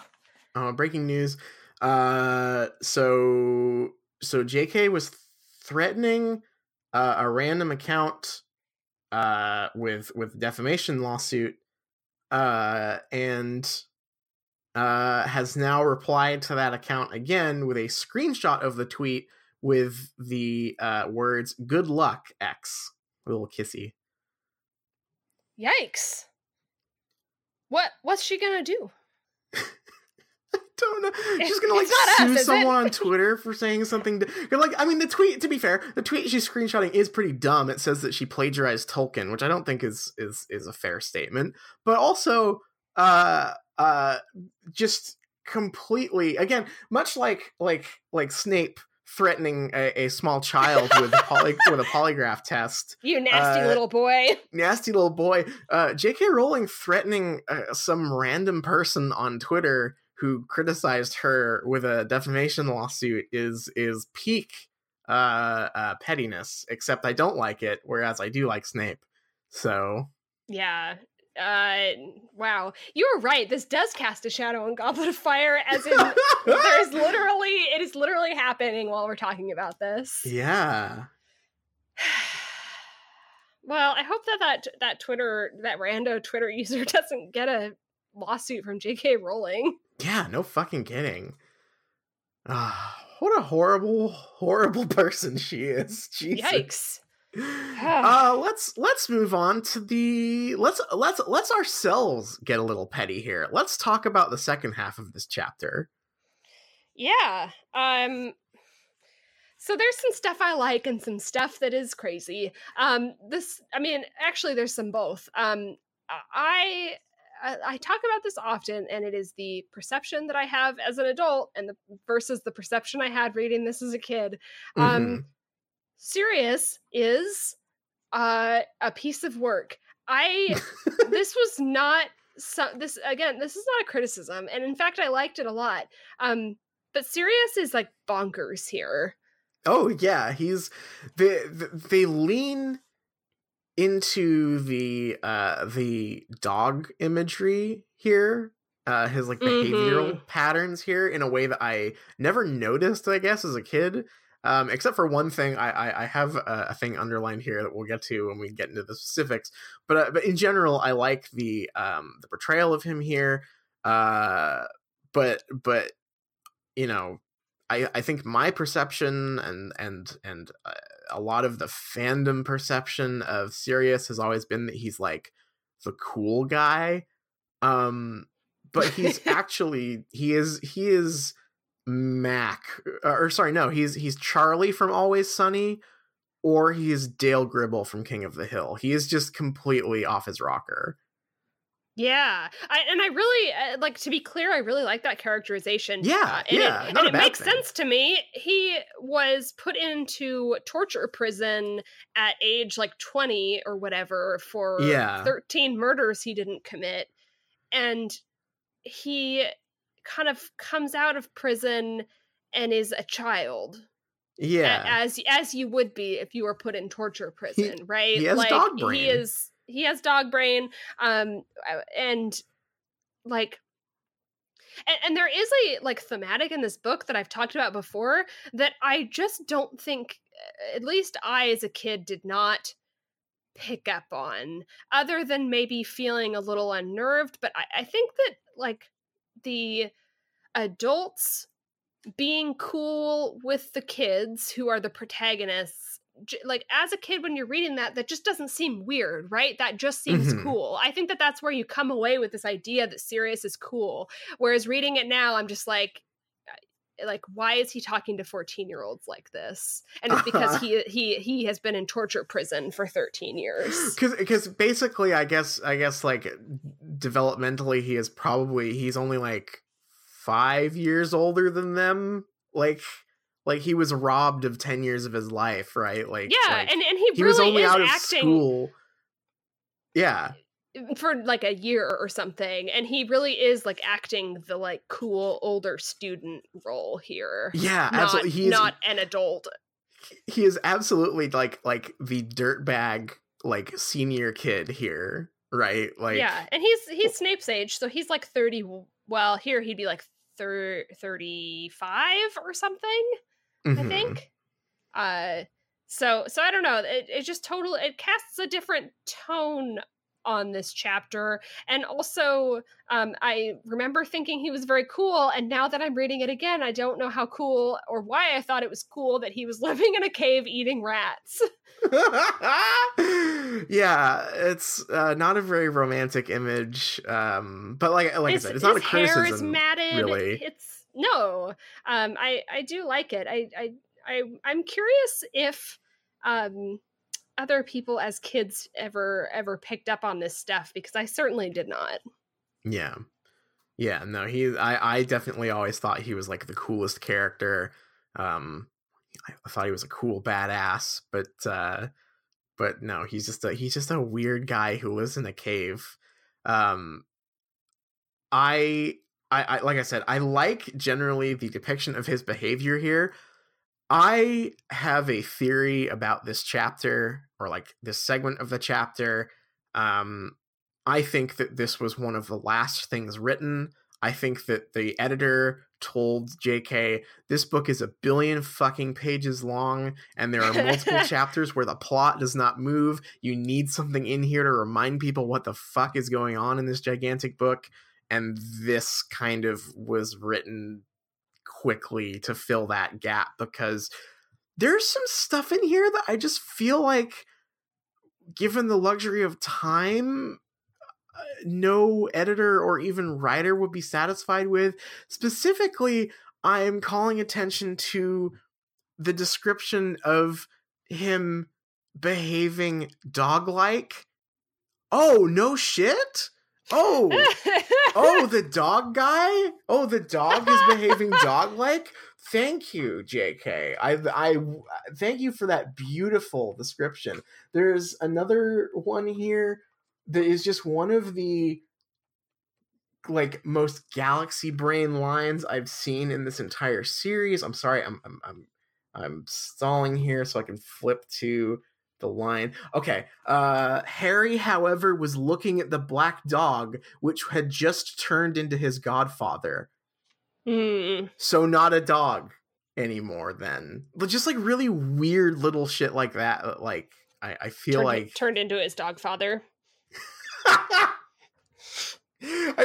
uh breaking news. Uh so So J K was threatening uh, a random account uh, with with defamation lawsuit, uh, and uh, has now replied to that account again with a screenshot of the tweet with the uh, words "Good luck, X," little kissy. Yikes! What what's she gonna do? Don't know. She's gonna like sue us, someone on Twitter for saying something. To, like, I mean, the tweet. To be fair, the tweet she's screenshotting is pretty dumb. It says that she plagiarized Tolkien, which I don't think is is is a fair statement. But also, uh, uh, just completely again, much like like like Snape threatening a, a small child with a poly, with a polygraph test. You nasty uh, little boy. Nasty little boy. Uh, J K. Rowling threatening uh, some random person on Twitter who criticized her with a defamation lawsuit is is peak uh, uh, pettiness, except I don't like it, whereas I do like Snape. So... Yeah. Uh, wow. You were right. This does cast a shadow on Goblet of Fire, as in there is literally, it is literally happening while we're talking about this. Yeah. Well, I hope that, that that Twitter, that rando Twitter user doesn't get a lawsuit from J K. Rowling. Yeah, no fucking kidding. Uh, what a horrible, horrible person she is. Jesus. Yikes. uh, let's let's move on to the let's let's let's ourselves get a little petty here. Let's talk about the second half of this chapter. Yeah. Um. So there's some stuff I like and some stuff that is crazy. Um. This. I mean, actually, there's some both. Um. I. I talk about this often, and it is the perception that I have as an adult and the versus the perception I had reading this as a kid. Mm-hmm. Um, Sirius is uh, a piece of work. I, this was not so, this again, this is not a criticism. And in fact, I liked it a lot. Um, but Sirius is like bonkers here. Oh yeah. He's they, they lean into the uh the dog imagery here, uh his like behavioral mm-hmm. patterns here in a way that I never noticed, I guess, as a kid, um except for one thing. I I, I have a, a thing underlined here that we'll get to when we get into the specifics, but uh, but in general I like the um the portrayal of him here, uh but but you know, I, I think my perception and and and uh, a lot of the fandom perception of Sirius has always been that he's like the cool guy, um, but he's actually he is he is Mac or, or sorry no he's he's Charlie from Always Sunny, or he is Dale Gribble from King of the Hill. He is just completely off his rocker. Yeah, I, and I really, uh, like, to be clear, I really like that characterization. Yeah, uh, and yeah, it, not and a it bad makes thing. Sense to me. He was put into torture prison at age, like, twenty or whatever for yeah. thirteen murders he didn't commit. And he kind of comes out of prison and is a child. Yeah. A- as as you would be if you were put in torture prison, he, right? He has like, dog brain. He is... He has dog brain, um, and like, and, and there is a like thematic in this book that I've talked about before that I just don't think, at least I as a kid, did not pick up on, other than maybe feeling a little unnerved. But I, I think that like the adults being cool with the kids who are the protagonists, like as a kid when you're reading that that just doesn't seem weird, right? That just seems mm-hmm. cool. I think that that's where you come away with this idea that Sirius is cool, whereas reading it now I'm just like like why is he talking to fourteen year olds like this? And it's because uh-huh. he he he has been in torture prison for thirteen years, because because basically I guess I guess like developmentally he is probably he's only like five years older than them, like like he was robbed of ten years of his life, right? Like, yeah, like, and, and he, he really was only is out of acting school. Yeah. For like a year or something. And he really is like acting the like cool older student role here. Yeah, not, absolutely. He's not an adult. He is absolutely like like the dirtbag like senior kid here, right? Like, yeah, and he's he's Snape's age, so he's like thirty. Well, here he'd be like thirty, thirty-five or something, mm-hmm. I think. Uh, so so I don't know. It, it just totally it casts a different tone on this chapter, and also um I remember thinking he was very cool, and now that I'm reading it again, I don't know how cool or why I thought it was cool that he was living in a cave eating rats. Yeah, it's uh, not a very romantic image, um but like like his, I said, it's not a criticism. His hair is matted, really. It's no um I I do like it. I I, I I'm curious if um other people as kids ever ever picked up on this stuff, because I certainly did not. Yeah. Yeah, no, he I, I definitely always thought he was like the coolest character. Um I thought he was a cool badass, but uh but no, he's just a he's just a weird guy who lives in a cave. Um I I, I like I said, I like generally the depiction of his behavior here. I have a theory about this chapter, or like this segment of the chapter. Um, I think that this was one of the last things written. I think that the editor told J K, this book is a billion fucking pages long, and there are multiple chapters where the plot does not move. You need something in here to remind people what the fuck is going on in this gigantic book. And this kind of was written quickly to fill that gap, because there's some stuff in here that I just feel like, given the luxury of time, no editor or even writer would be satisfied with. Specifically, I am calling attention to the description of him behaving dog-like. Oh, no shit? Oh, oh, the dog guy. Oh, the dog is behaving dog-like. Thank you, J K. I, I, thank you for that beautiful description. There's another one here that is just one of the like most galaxy brain lines I've seen in this entire series. I'm sorry, I'm, I'm, I'm, I'm stalling here so I can flip to the line. Okay. Uh, Harry, however, was looking at the black dog, which had just turned into his godfather. Mm. So not a dog anymore then. But just like really weird little shit like that. Like I, I feel turned, like turned into his dogfather. I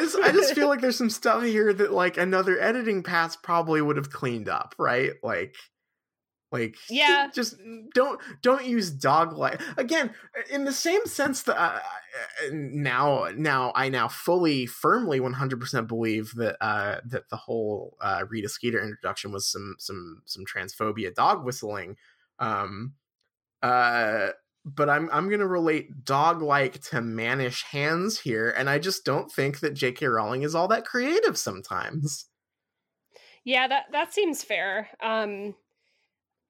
just I just feel like there's some stuff here that like another editing pass probably would have cleaned up, right? Like Like, yeah, just don't don't use dog like again, in the same sense that uh, now now I now fully, firmly one hundred percent believe that uh, that the whole uh, Rita Skeeter introduction was some some some transphobia dog whistling. Um, uh, but I'm I'm going to relate dog like to mannish hands here. And I just don't think that J K. Rowling is all that creative sometimes. Yeah, that, that seems fair. Um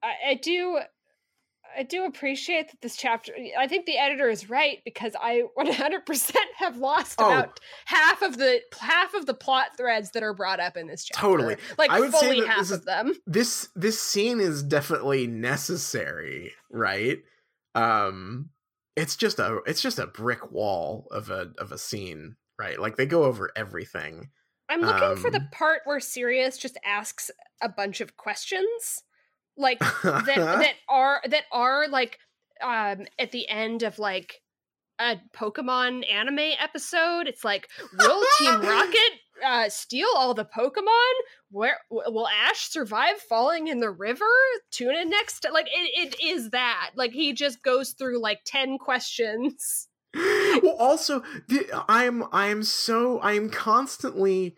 I do, I do appreciate that this chapter, I think the editor is right, because I one hundred percent have lost oh. about half of the half of the plot threads that are brought up in this chapter. Totally. Like I would fully say half is, of them. This, this scene is definitely necessary, right? Um, it's just a, it's just a brick wall of a, of a scene, right? Like they go over everything. I'm looking um, for the part where Sirius just asks a bunch of questions. Like that, that are that are like um at the end of like a Pokemon anime episode. It's like, will Team Rocket uh steal all the Pokemon? Where will Ash survive falling in the river? Tune in next. Like it, it is that. Like he just goes through like ten questions. Well, also the, I'm I'm so I'm constantly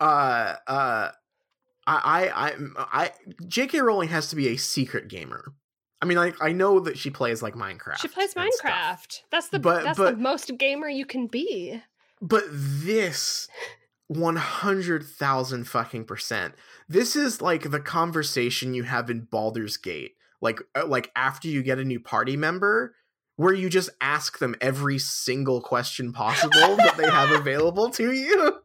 uh uh. I, I, I, J K. Rowling has to be a secret gamer. I mean, like, I know that she plays like Minecraft. She plays Minecraft. That's the, but, that's but, the most gamer you can be. But this one hundred thousand fucking percent. This is like the conversation you have in Baldur's Gate. Like, like after you get a new party member, where you just ask them every single question possible that they have available to you.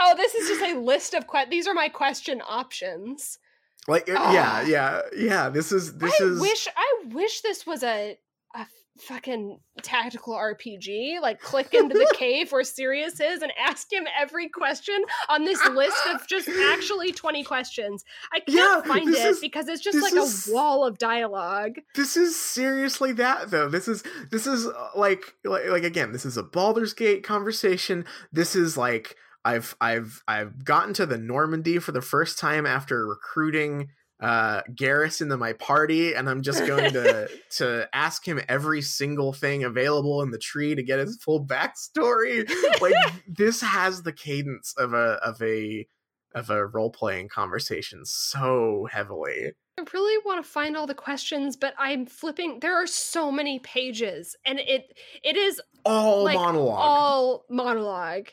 Oh, this is just a list of questions. These are my question options. Like, oh. yeah, yeah, yeah. This is, this I is. I wish, I wish this was a, a fucking tactical R P G. Like, click into the cave where Sirius is and ask him every question on this list of just actually twenty questions. I can't yeah, find it is, because it's just like is, a wall of dialogue. This is seriously that though. This is, this is like, like, like again, this is a Baldur's Gate conversation. This is like, I've I've I've gotten to the Normandy for the first time after recruiting uh, Garrus into my party, and I'm just going to to ask him every single thing available in the tree to get his full backstory. Like, this has the cadence of a of a of a role playing conversation so heavily. I really want to find all the questions, but I'm flipping. There are so many pages, and it it is all like, monologue. All monologue.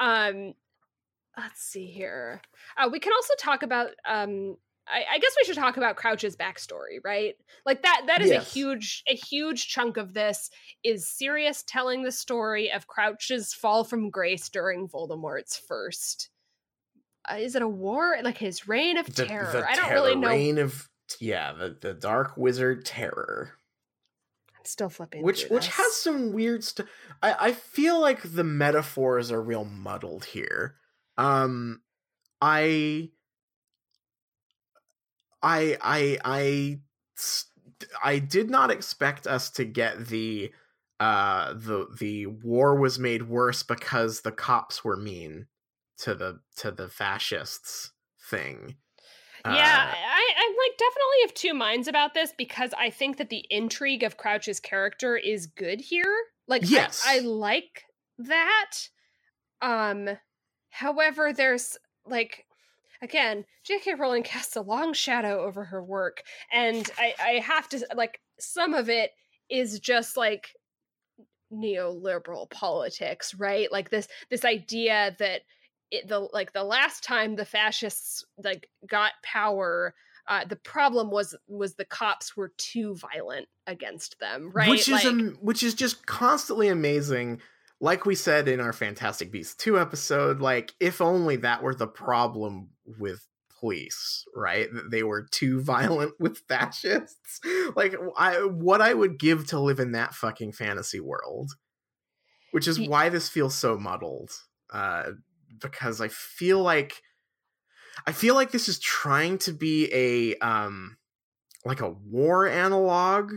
Um, let's see here. Uh, we can also talk about, um, I, I guess we should talk about Crouch's backstory, right? Like that, that is yes. a huge, a huge chunk of this is Sirius telling the story of Crouch's fall from grace during Voldemort's first, uh, is it a war? Like his reign of the, terror. The I don't terror, really know. Reign of, yeah, the, the dark wizard terror. Still flipping which which this. Has some weird stuff. I, I feel like the metaphors are real muddled here. um I I I I I did not expect us to get the uh the the war was made worse because the cops were mean to the to the fascists thing. Yeah, uh, I, I'm like definitely of two minds about this because I think that the intrigue of Crouch's character is good here. Like, yes. I, I like that. Um, however, there's like, again, J K. Rowling casts a long shadow over her work, and I, I have to like some of it is just like neoliberal politics, right? Like this this idea that. It, the like the last time the fascists like got power, uh, the problem was was the cops were too violent against them, right? Which is like, am, which is just constantly amazing. Like we said in our Fantastic Beasts two episode, like if only that were the problem with police, right? That they were too violent with fascists. Like I, what I would give to live in that fucking fantasy world, which is why this feels so muddled. Uh, Because I feel like, I feel like this is trying to be a, um, like a war analog,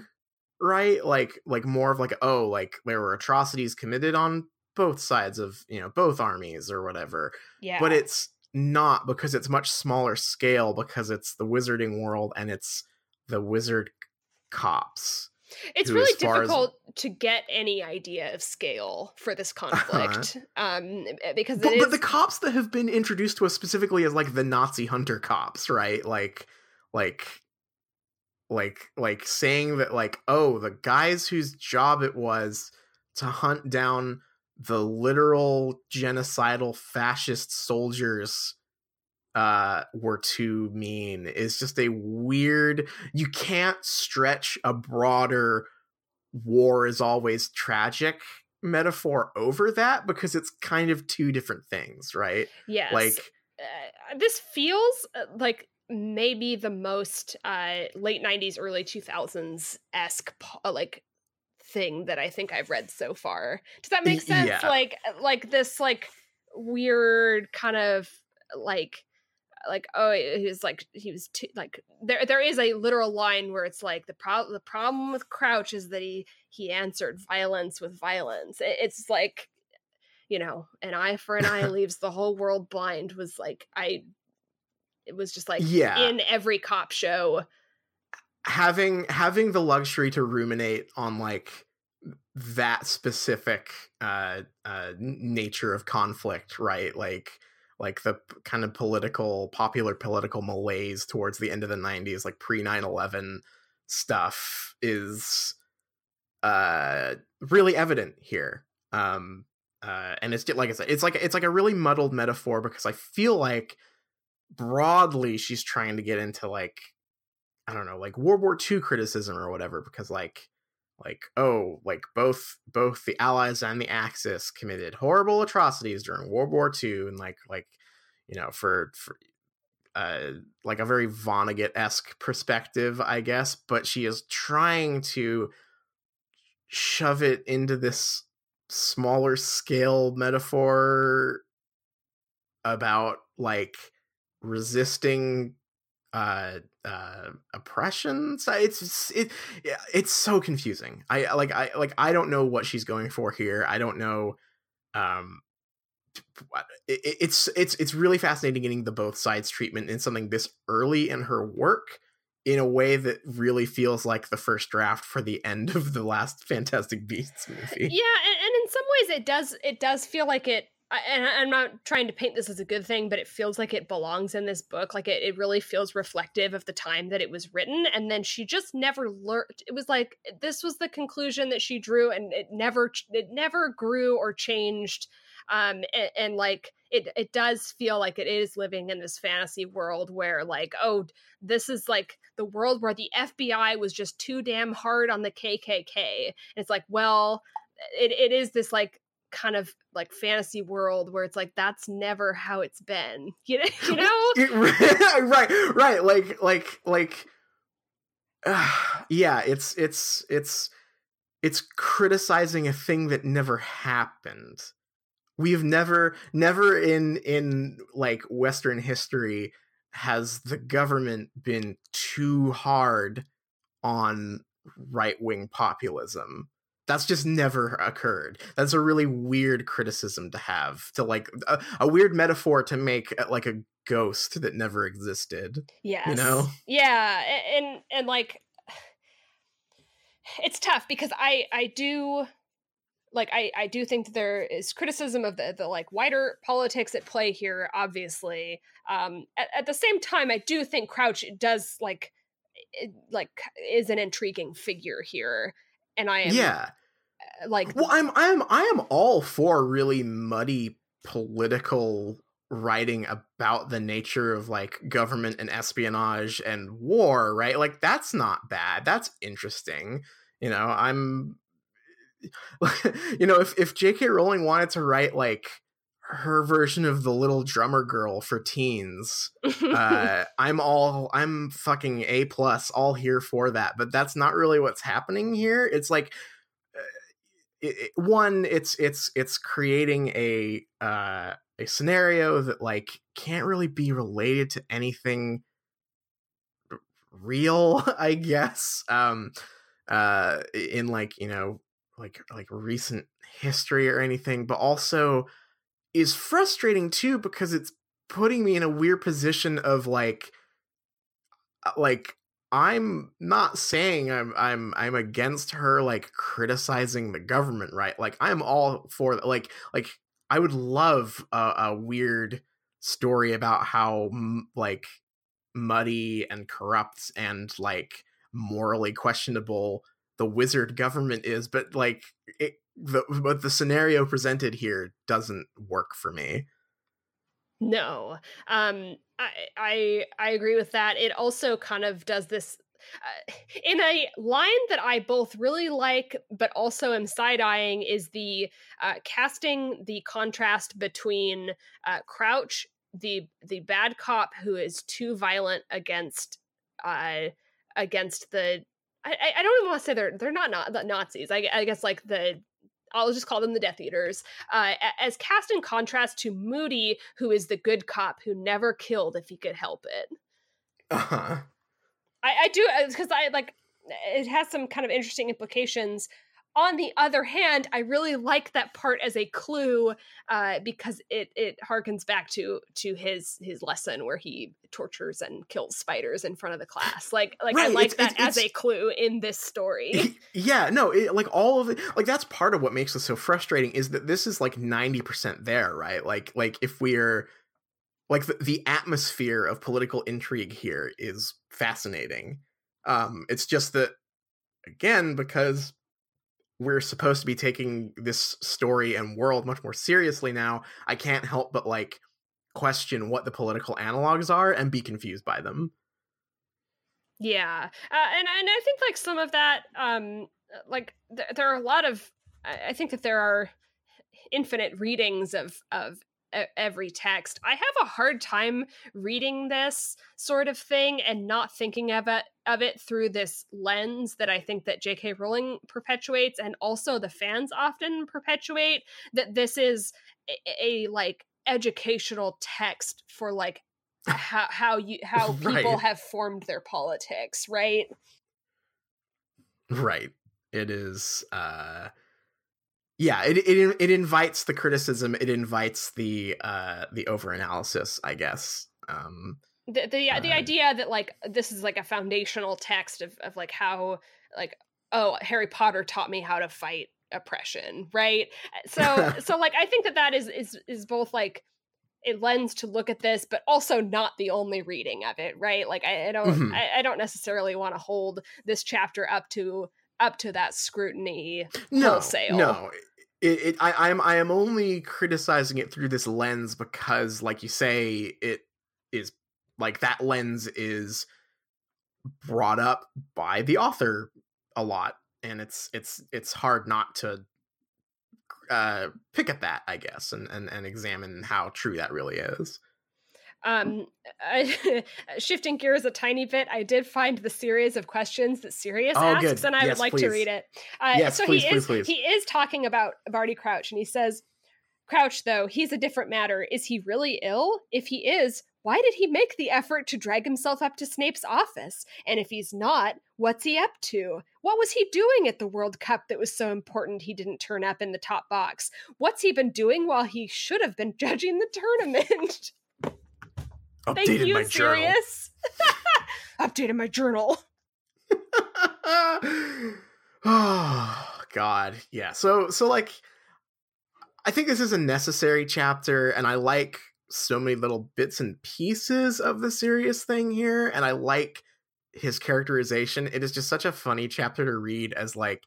right? Like, like more of like, oh, like there were atrocities committed on both sides of, you know, both armies or whatever. Yeah. But it's not because it's much smaller scale because it's the wizarding world and it's the wizard cops. It's really difficult as... to get any idea of scale for this conflict, uh-huh. um, because but, is... but the cops that have been introduced to us specifically as like the Nazi hunter cops, right? Like, like, like, like saying that, like, oh, the guys whose job it was to hunt down the literal genocidal fascist soldiers. Uh, were too mean is just a weird, you can't stretch a broader war is always tragic metaphor over that because it's kind of two different things, right? Yes. Like uh, this feels like maybe the most uh, late nineties, early two thousands-esque po- like thing that I think I've read so far. Does that make sense? Yeah. Like, like this like weird kind of like like oh he was like he was too, like there there is a literal line where it's like the problem the problem with Crouch is that he he answered violence with violence. It's like, you know, an eye for an eye leaves the whole world blind was like I it was just like yeah. in every cop show. Having having the luxury to ruminate on like that specific uh uh nature of conflict, right? Like like the kind of political, popular political malaise towards the end of the nineties, like pre nine eleven stuff is uh, really evident here. Um, Uh, and it's like I said, it's like it's like a really muddled metaphor, because I feel like broadly she's trying to get into, like, I don't know, like World War Two criticism or whatever, because like like oh like both both the Allies and the Axis committed horrible atrocities during World War Two, and like like you know for for uh like a very Vonnegut-esque perspective, I guess, but she is trying to shove it into this smaller scale metaphor about like resisting uh uh oppression. So it's it it's so confusing. I like I like I don't know what she's going for here. I don't know. Um it, it's it's it's really fascinating getting the both sides treatment in something this early in her work, in a way that really feels like the first draft for the end of the last Fantastic Beasts movie. Yeah, and, and in some ways it does it does feel like it, and I'm not trying to paint this as a good thing, but it feels like it belongs in this book. Like it, it really feels reflective of the time that it was written. And then she just never learned. It was like, this was the conclusion that she drew, and it never, it never grew or changed. Um, and, and like, it, it does feel like it is living in this fantasy world where like, oh, this is like the world where the F B I was just too damn hard on the K K K. And it's like, well, it, it is this like, kind of like fantasy world where it's like, that's never how it's been, you know, you know? right, right. Like, like, like, uh, yeah, it's, it's, it's, it's criticizing a thing that never happened. We've never, never in, in like Western history has the government been too hard on right-wing populism. That's just never occurred. That's a really weird criticism to have, to like a, a weird metaphor to make, like a ghost that never existed. Yes. You know? Yeah. And, and like, it's tough because I, I do like, I, I do think that there is criticism of the, the like wider politics at play here, obviously. Um, at, at the same time, I do think Crouch does like, it, like is an intriguing figure here. And I am, yeah, like, well, I'm, I'm, I am all for really muddy political writing about the nature of like government and espionage and war, right? Like, that's not bad. That's interesting. You know, I'm, you know, if, if J K. Rowling wanted to write like her version of the Little Drummer Girl for teens, uh i'm all i'm fucking a plus all here for that, but that's not really what's happening here. It's like uh, it, it, one it's it's it's creating a uh a scenario that like can't really be related to anything real, I guess, um uh in like, you know, like like recent history or anything, but also is frustrating too, because it's putting me in a weird position of like, like I'm not saying I'm, I'm, I'm against her, like criticizing the government, right? Like I'm all for like, like I would love a, a weird story about how m- like muddy and corrupt and like morally questionable the wizard government is, but like it, The, but the scenario presented here doesn't work for me. No, um, I, I I agree with that. It also kind of does this uh, in a line that I both really like, but also am side eyeing, is the uh, casting the contrast between uh, Crouch, the the bad cop who is too violent against uh, against the. I, I don't even want to say they're they're not, not the Nazis. I, I guess like the. I'll just call them the Death Eaters, uh, as cast in contrast to Moody, who is the good cop who never killed if he could help it. Uh-huh. I, I do, because I like it has some kind of interesting implications. On the other hand, I really like that part as a clue, uh, because it it harkens back to to his his lesson where he tortures and kills spiders in front of the class. Like like right. I like it's, that it's, as it's, a clue in this story. It, yeah, no, it, like all of it, like that's part of what makes it so frustrating, is that this is like ninety percent there, right? Like like if we're like the, the atmosphere of political intrigue here is fascinating. Um, it's just that again because we're supposed to be taking this story and world much more seriously now, I can't help but like question what the political analogs are and be confused by them. Yeah. Uh, and, and I think like some of that, um, like th- there are a lot of, I think that there are infinite readings of, of every text. I have a hard time reading this sort of thing and not thinking of it, of it through this lens that I think that J K. Rowling perpetuates, and also the fans often perpetuate, that this is a, a like educational text for like how how you how people right. have formed their politics, right? Right. It is. Uh... Yeah, it, it it invites the criticism. It invites the uh, the overanalysis, I guess. Um, the the, uh, the idea that like this is like a foundational text of, of like how like oh Harry Potter taught me how to fight oppression, right? So so like I think that that is is is both like a lens to look at this, but also not the only reading of it, right? Like I, I don't mm-hmm. I, I don't necessarily want to hold this chapter up to. up to that scrutiny no, wholesale. No, it, it, I, I'm, I am only criticizing it through this lens because, like you say, it is, like, that lens is brought up by the author a lot, and it's it's it's hard not to uh, pick at that, I guess, and, and, and examine how true that really is. Um, I, shifting gears a tiny bit, I did find the series of questions that Sirius oh, asks, good. and I yes, would like please. to read it. Uh, yes, so please, he is please, please. he is talking about Barty Crouch, and he says, "Crouch, though, he's a different matter. Is he really ill? If he is, why did he make the effort to drag himself up to Snape's office? And if he's not, what's he up to? What was he doing at the World Cup that was so important he didn't turn up in the top box? What's he been doing while he should have been judging the tournament?" Updated Thank you, my Sirius. Updated my journal. Oh, God. Yeah. So, so like, I think this is a necessary chapter, and I like so many little bits and pieces of the Sirius thing here, and I like his characterization. It is just such a funny chapter to read, as like,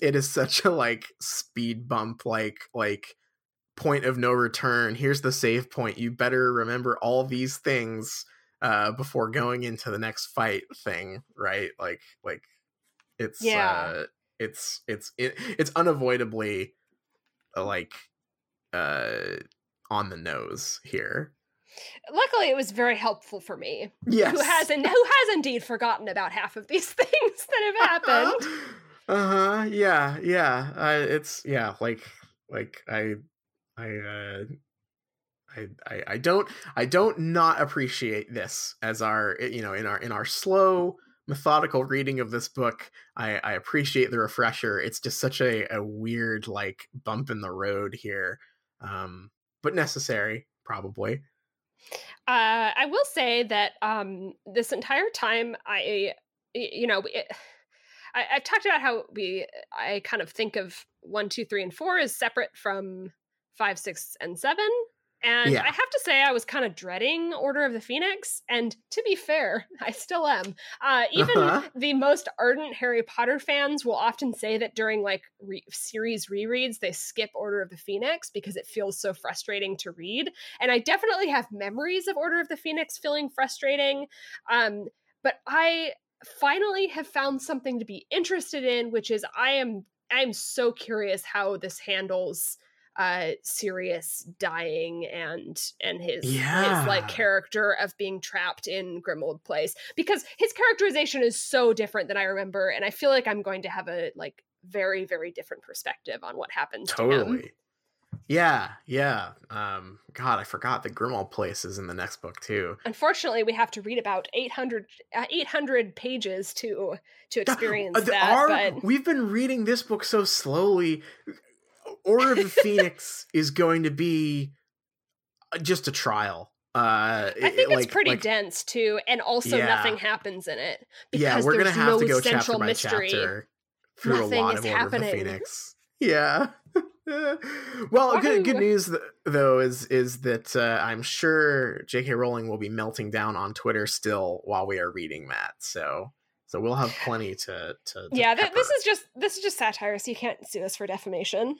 it is such a like speed bump, like, like, point of no return. Here's the save point. You better remember all these things uh before going into the next fight thing, right? Like, like it's yeah. uh it's it's it, it's unavoidably uh, like uh on the nose here. Luckily, it was very helpful for me. Yes. Who has and who has indeed forgotten about half of these things that have happened. Uh huh. Yeah. Yeah. Uh, it's yeah. Like like I. I, uh, I, I, I don't, I don't not appreciate this as our, you know, in our, in our slow, methodical reading of this book. I, I appreciate the refresher. It's just such a, a weird, like, bump in the road here. Um, but necessary, probably. Uh, I will say that, um, this entire time I, you know, it, I, I've talked about how we, I kind of think of one, two, three, and four as separate from five, six, and seven. And yeah. I have to say I was kind of dreading Order of the Phoenix. And to be fair, I still am. Uh, even uh-huh. the most ardent Harry Potter fans will often say that during like re- series rereads, they skip Order of the Phoenix because it feels so frustrating to read. And I definitely have memories of Order of the Phoenix feeling frustrating. Um, but I finally have found something to be interested in, which is I am I'm so curious how this handles uh Sirius dying and and his yeah. his like character of being trapped in Grimmauld Place, because his characterization is so different than I remember, and I feel like I'm going to have a like very, very different perspective on what happened totally. to him. Yeah, yeah. Um, God, I forgot the Grimmauld Place is in the next book too. Unfortunately, we have to read about eight hundred pages to to experience the, that. Our, but... We've been reading this book so slowly. Order of the Phoenix is going to be just a trial. Uh, I think it, it's like, pretty like, dense too, and also yeah. nothing happens in it because yeah, we're there's gonna have no to go central chapter by mystery. Chapter through nothing a lot of Order happening. Of the Phoenix. Yeah. Well, good good news though is is that uh, I'm sure J K. Rowling will be melting down on Twitter still while we are reading that. So. So we'll have plenty to to, to yeah. Th- this is just this is just satire, so you can't sue us for defamation.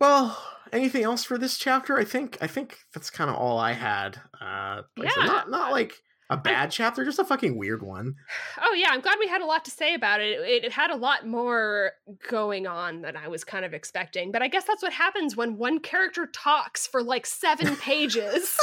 Well, anything else for this chapter? I think I think that's kind of all I had. Uh, like yeah, I said, not not like a bad I'm, chapter, just a fucking weird one. Oh yeah, I'm glad we had a lot to say about it. it. It had a lot more going on than I was kind of expecting, but I guess that's what happens when one character talks for like seven pages.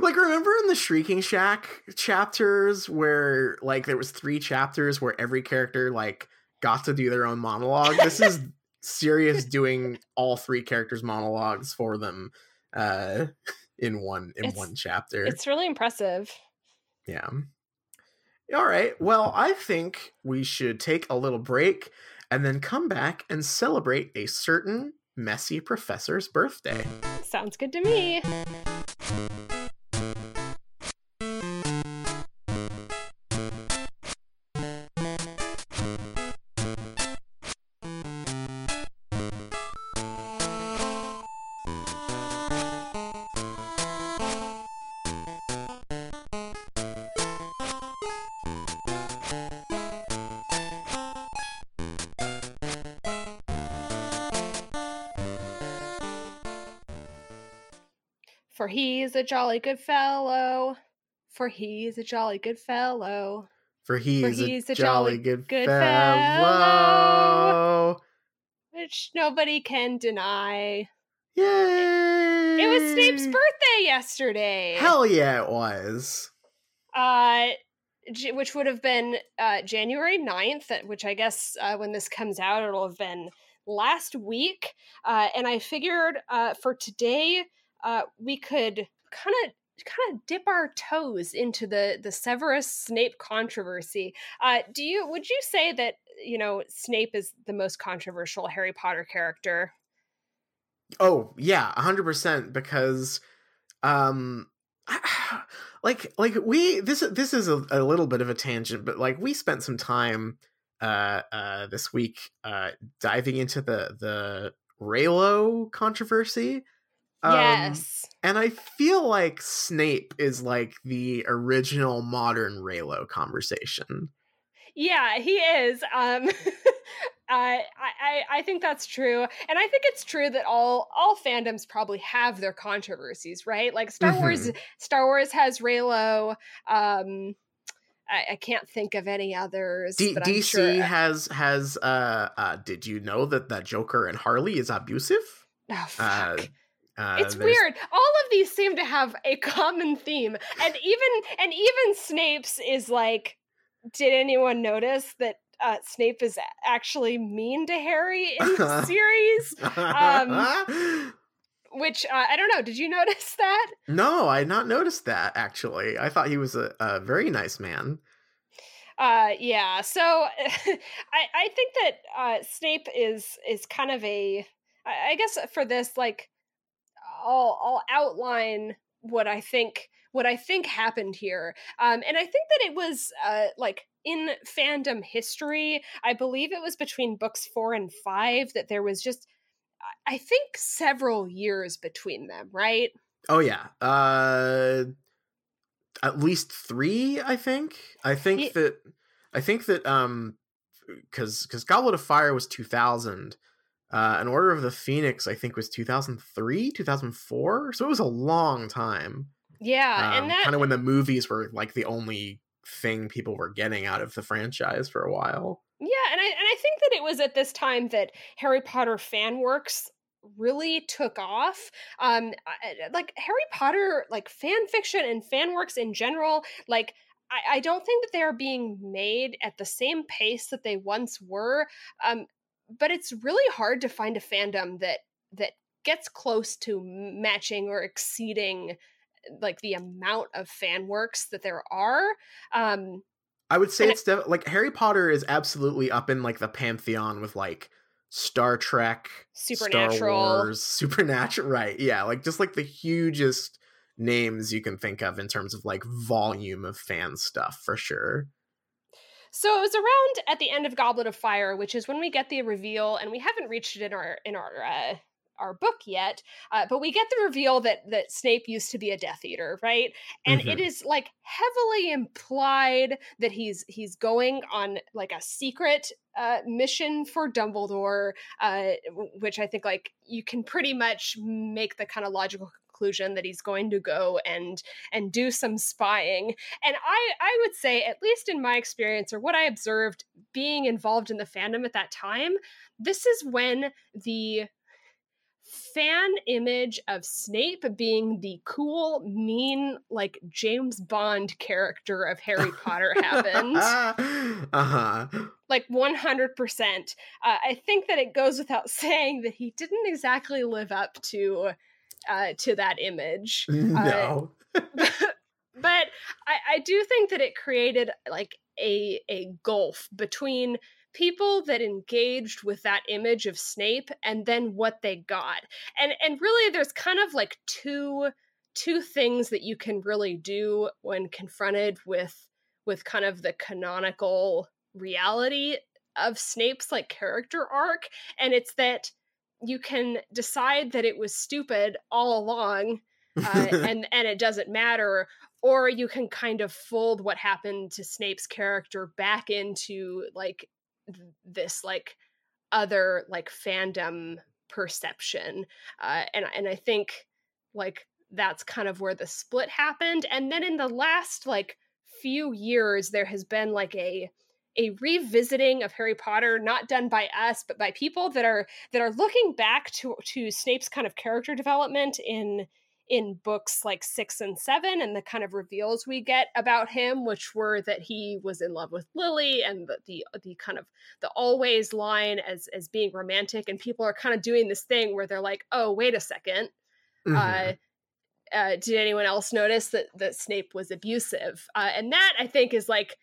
Like, remember in the Shrieking Shack chapters where like there was three chapters where every character like got to do their own monologue? This is Sirius doing all three characters' monologues for them uh, in one in it's, one chapter. It's really impressive. Yeah. All right. Well, I think we should take a little break and then come back and celebrate a certain messy professor's birthday. Sounds good to me. For he's a jolly good fellow. For he's a jolly good fellow. For he's, For he's a, a jolly, jolly good, good fellow. fellow. Which nobody can deny. Yay! It, it was Snape's birthday yesterday. Hell yeah, it was. Uh, G- which would have been uh, January ninth, which I guess uh, when this comes out, it'll have been last week. Uh, and I figured uh, for today... Uh, we could kind of kind of dip our toes into the, the Severus Snape controversy. Uh, do you would you say that, you know, Snape is the most controversial Harry Potter character? Oh yeah, a hundred percent. Because, um, like like we this this is a, a little bit of a tangent, but like we spent some time uh, uh, this week uh, diving into the the Raylo controversy. Um, yes, and I feel like Snape is like the original modern Raylo conversation. Yeah, he is. Um, I, I I think that's true, and I think it's true that all all fandoms probably have their controversies, right? Like Star mm-hmm. Wars, Star Wars has Raylo. Um, I, I can't think of any others. D- but D C I'm sure. has has. Uh, uh, did you know that that Joker and Harley is abusive? Oh fuck. Uh, Uh, it's there's... weird. All of these seem to have a common theme, and even and even Snape's is like, did anyone notice that uh, Snape is actually mean to Harry in the series? Um, which uh, I don't know. Did you notice that? No, I had not noticed that. Actually, I thought he was a, a very nice man. Uh, yeah. So I, I think that uh, Snape is is kind of a. I guess for this like. I'll, I'll outline what I think what I think happened here, um, and I think that it was uh, like in fandom history. I believe it was between books four and five that there was just, I think, several years between them, right? Oh yeah, uh, at least three. I think. I think it, that. I think that. Um, because because Goblet of Fire was two thousand. Uh, an Order of the Phoenix, I think, was two thousand three, two thousand four. So it was a long time. Yeah. Um, and that kind of when the movies were like the only thing people were getting out of the franchise for a while. Yeah. And I, and I think that it was at this time that Harry Potter fan works really took off. Um, I, like Harry Potter, like fan fiction and fan works in general, like I, I don't think that they are being made at the same pace that they once were. Um, But it's really hard to find a fandom that that gets close to matching or exceeding like the amount of fan works that there are. Um, I would say it's it, def- like Harry Potter is absolutely up in like the pantheon with like Star Trek, Supernatural, Star Wars, Supernatural. Right. Yeah. Like just like the hugest names you can think of in terms of like volume of fan stuff for sure. So it was around at the end of Goblet of Fire, which is when we get the reveal, and we haven't reached it in our in our uh, our book yet, uh, but we get the reveal that that Snape used to be a Death Eater, right? And mm-hmm. it is like heavily implied that he's he's going on like a secret uh, mission for Dumbledore, uh, which I think like you can pretty much make the kind of logical conclusion that he's going to go and and do some spying. And I I would say, at least in my experience or what I observed being involved in the fandom at that time, this is when the fan image of Snape being the cool, mean, like James Bond character of Harry Potter happened. Uh-huh. Like one hundred percent. Uh, I think that it goes without saying that he didn't exactly live up to uh, to that image. No. Uh, but but I, I do think that it created like a a gulf between people that engaged with that image of Snape and then what they got. And and really there's kind of like two two things that you can really do when confronted with with kind of the canonical reality of Snape's like character arc. And it's that you can decide that it was stupid all along uh, and and it doesn't matter, or you can kind of fold what happened to Snape's character back into like this like other like fandom perception, uh and and I think like that's kind of where the split happened. And then in the last like few years there has been like a a revisiting of Harry Potter, not done by us but by people that are that are looking back to to Snape's kind of character development in in books like six and seven, and the kind of reveals we get about him, which were that he was in love with Lily and the, the, the kind of the always line as, as being romantic. And people are kind of doing this thing where they're like, oh, wait a second. Mm-hmm. Uh, uh, did anyone else notice that, that Snape was abusive? Uh, and that I think is like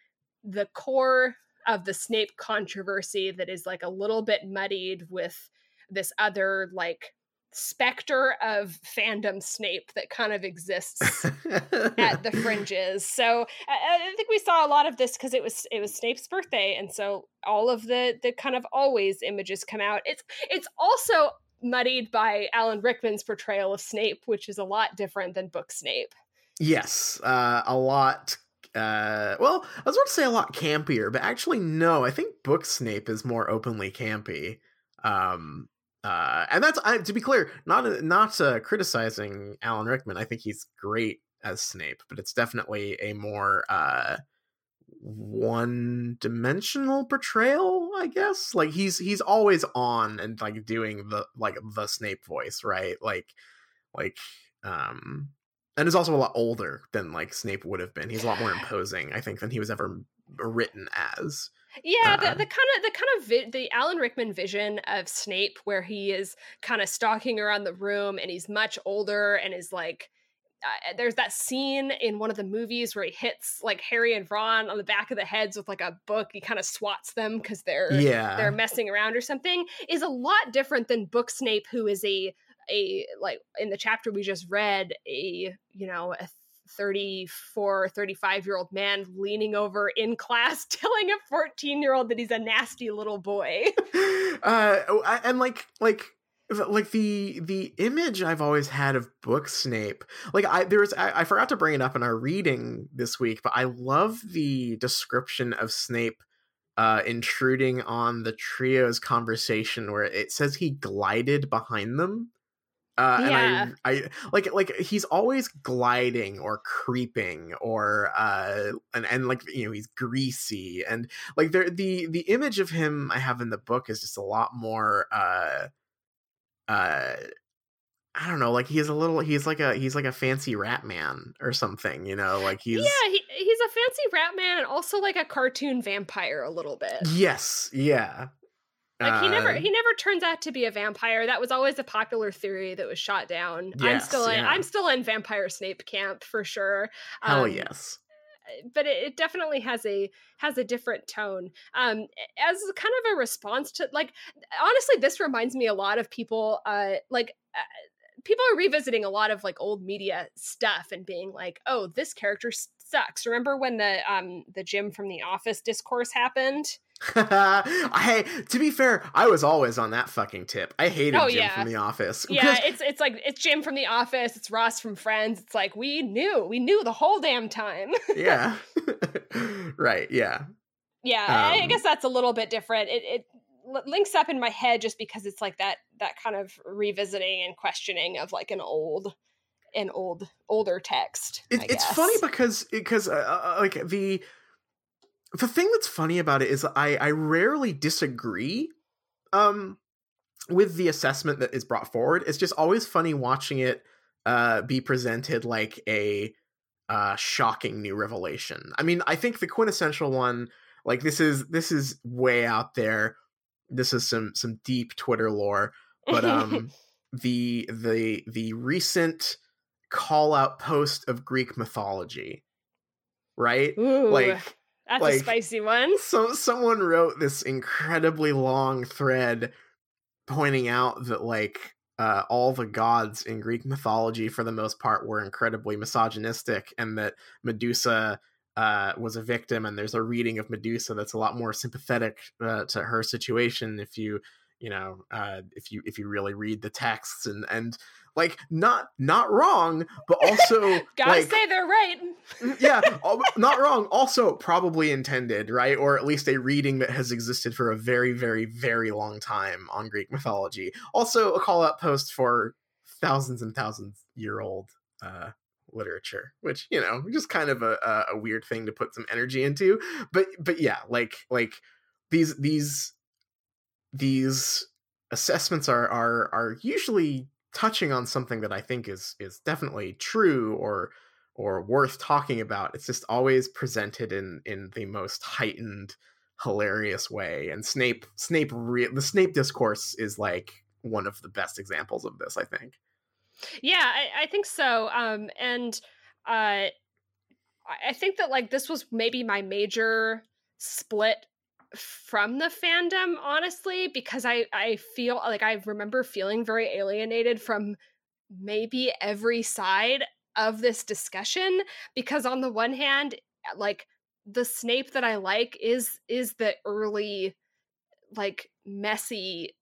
the core of the Snape controversy that is like a little bit muddied with this other, like, specter of fandom Snape that kind of exists at the fringes. So I, I think we saw a lot of this because it was it was Snape's birthday, and so all of the the kind of always images come out. It's it's also muddied by Alan Rickman's portrayal of Snape, which is a lot different than book Snape. Yes, uh, a lot. Uh, well, I was about to say a lot campier, but actually no. I think book Snape is more openly campy. Um, Uh, and that's, uh, to be clear, not not uh, criticizing Alan Rickman. I think he's great as Snape, but it's definitely a more uh, one-dimensional portrayal, I guess. Like he's he's always on and like doing the like the Snape voice, right? Like like um, and is also a lot older than like Snape would have been. He's a lot more imposing, I think, than he was ever written as. Yeah, the, the kind of the kind of vi- the Alan Rickman vision of Snape, where he is kind of stalking around the room, and he's much older, and is like, uh, there's that scene in one of the movies where he hits like Harry and Ron on the back of the heads with like a book. He kind of swats them because they're yeah. they're messing around or something. Is a lot different than book Snape, who is a a like in the chapter we just read, a you know a. thirty-four, thirty-five year old man leaning over in class telling a fourteen year old that he's a nasty little boy. uh and like like like the the image I've always had of book Snape, like I there was I, I forgot to bring it up in our reading this week, but I love the description of Snape uh intruding on the trio's conversation where it says he glided behind them. Uh, yeah. And I, I like like he's always gliding or creeping or uh and, and like you know he's greasy, and like there the the image of him I have in the book is just a lot more uh uh I don't know, like he's a little he's like a he's like a fancy rat man or something, you know, like he's yeah he, he's a fancy rat man and also like a cartoon vampire a little bit. Yes, yeah. Like he never, he never turns out to be a vampire. That was always a popular theory that was shot down. Yes, I'm still, in, yeah. I'm still in Vampire Snape camp for sure. Um, Hell yes. But it, it definitely has a has a different tone. Um, as kind of a response to, like, honestly, this reminds me a lot of people, uh, like. Uh, people are revisiting a lot of like old media stuff and being like, oh, this character sucks. Remember when the um the Jim from The Office discourse happened? I to be fair, I was always on that fucking tip. I hated oh, Jim yeah. from The Office. Yeah, it's it's like it's Jim from The Office, it's Ross from Friends. It's like we knew, we knew the whole damn time. Yeah, right. Yeah, yeah. Um, I guess that's a little bit different. It, it links up in my head just because it's like that that kind of revisiting and questioning of like an old. an old older text. It, I guess. It's funny because because uh, like the the thing that's funny about it is I I rarely disagree um with the assessment that is brought forward. It's just always funny watching it uh be presented like a uh shocking new revelation. I mean, I think the quintessential one, like this is this is way out there. This is some some deep Twitter lore, but um the the the recent call-out post of Greek mythology, right? Ooh, like that's like, a spicy one. So someone wrote this incredibly long thread pointing out that like uh, all the gods in Greek mythology for the most part were incredibly misogynistic, and that Medusa uh, was a victim, and there's a reading of Medusa that's a lot more sympathetic uh, to her situation if you you know uh, if you if you really read the texts, and and like not not wrong, but also gotta like, say they're right. Yeah, not wrong. Also, probably intended, right? Or at least a reading that has existed for a very, very, very long time on Greek mythology. Also, a call-out post for thousands and thousands year old uh, literature, which you know, just kind of a, a weird thing to put some energy into. But but yeah, like like these these these assessments are are are usually touching on something that I think is is definitely true or or worth talking about. It's just always presented in in the most heightened, hilarious way. And Snape Snape re- the Snape discourse is like one of the best examples of this, I think. Yeah, I, I think so. Um, and uh, I think that like this was maybe my major split from the fandom, honestly, because I, I feel like I remember feeling very alienated from maybe every side of this discussion, because on the one hand, like the Snape that I like is, is the early, like messy,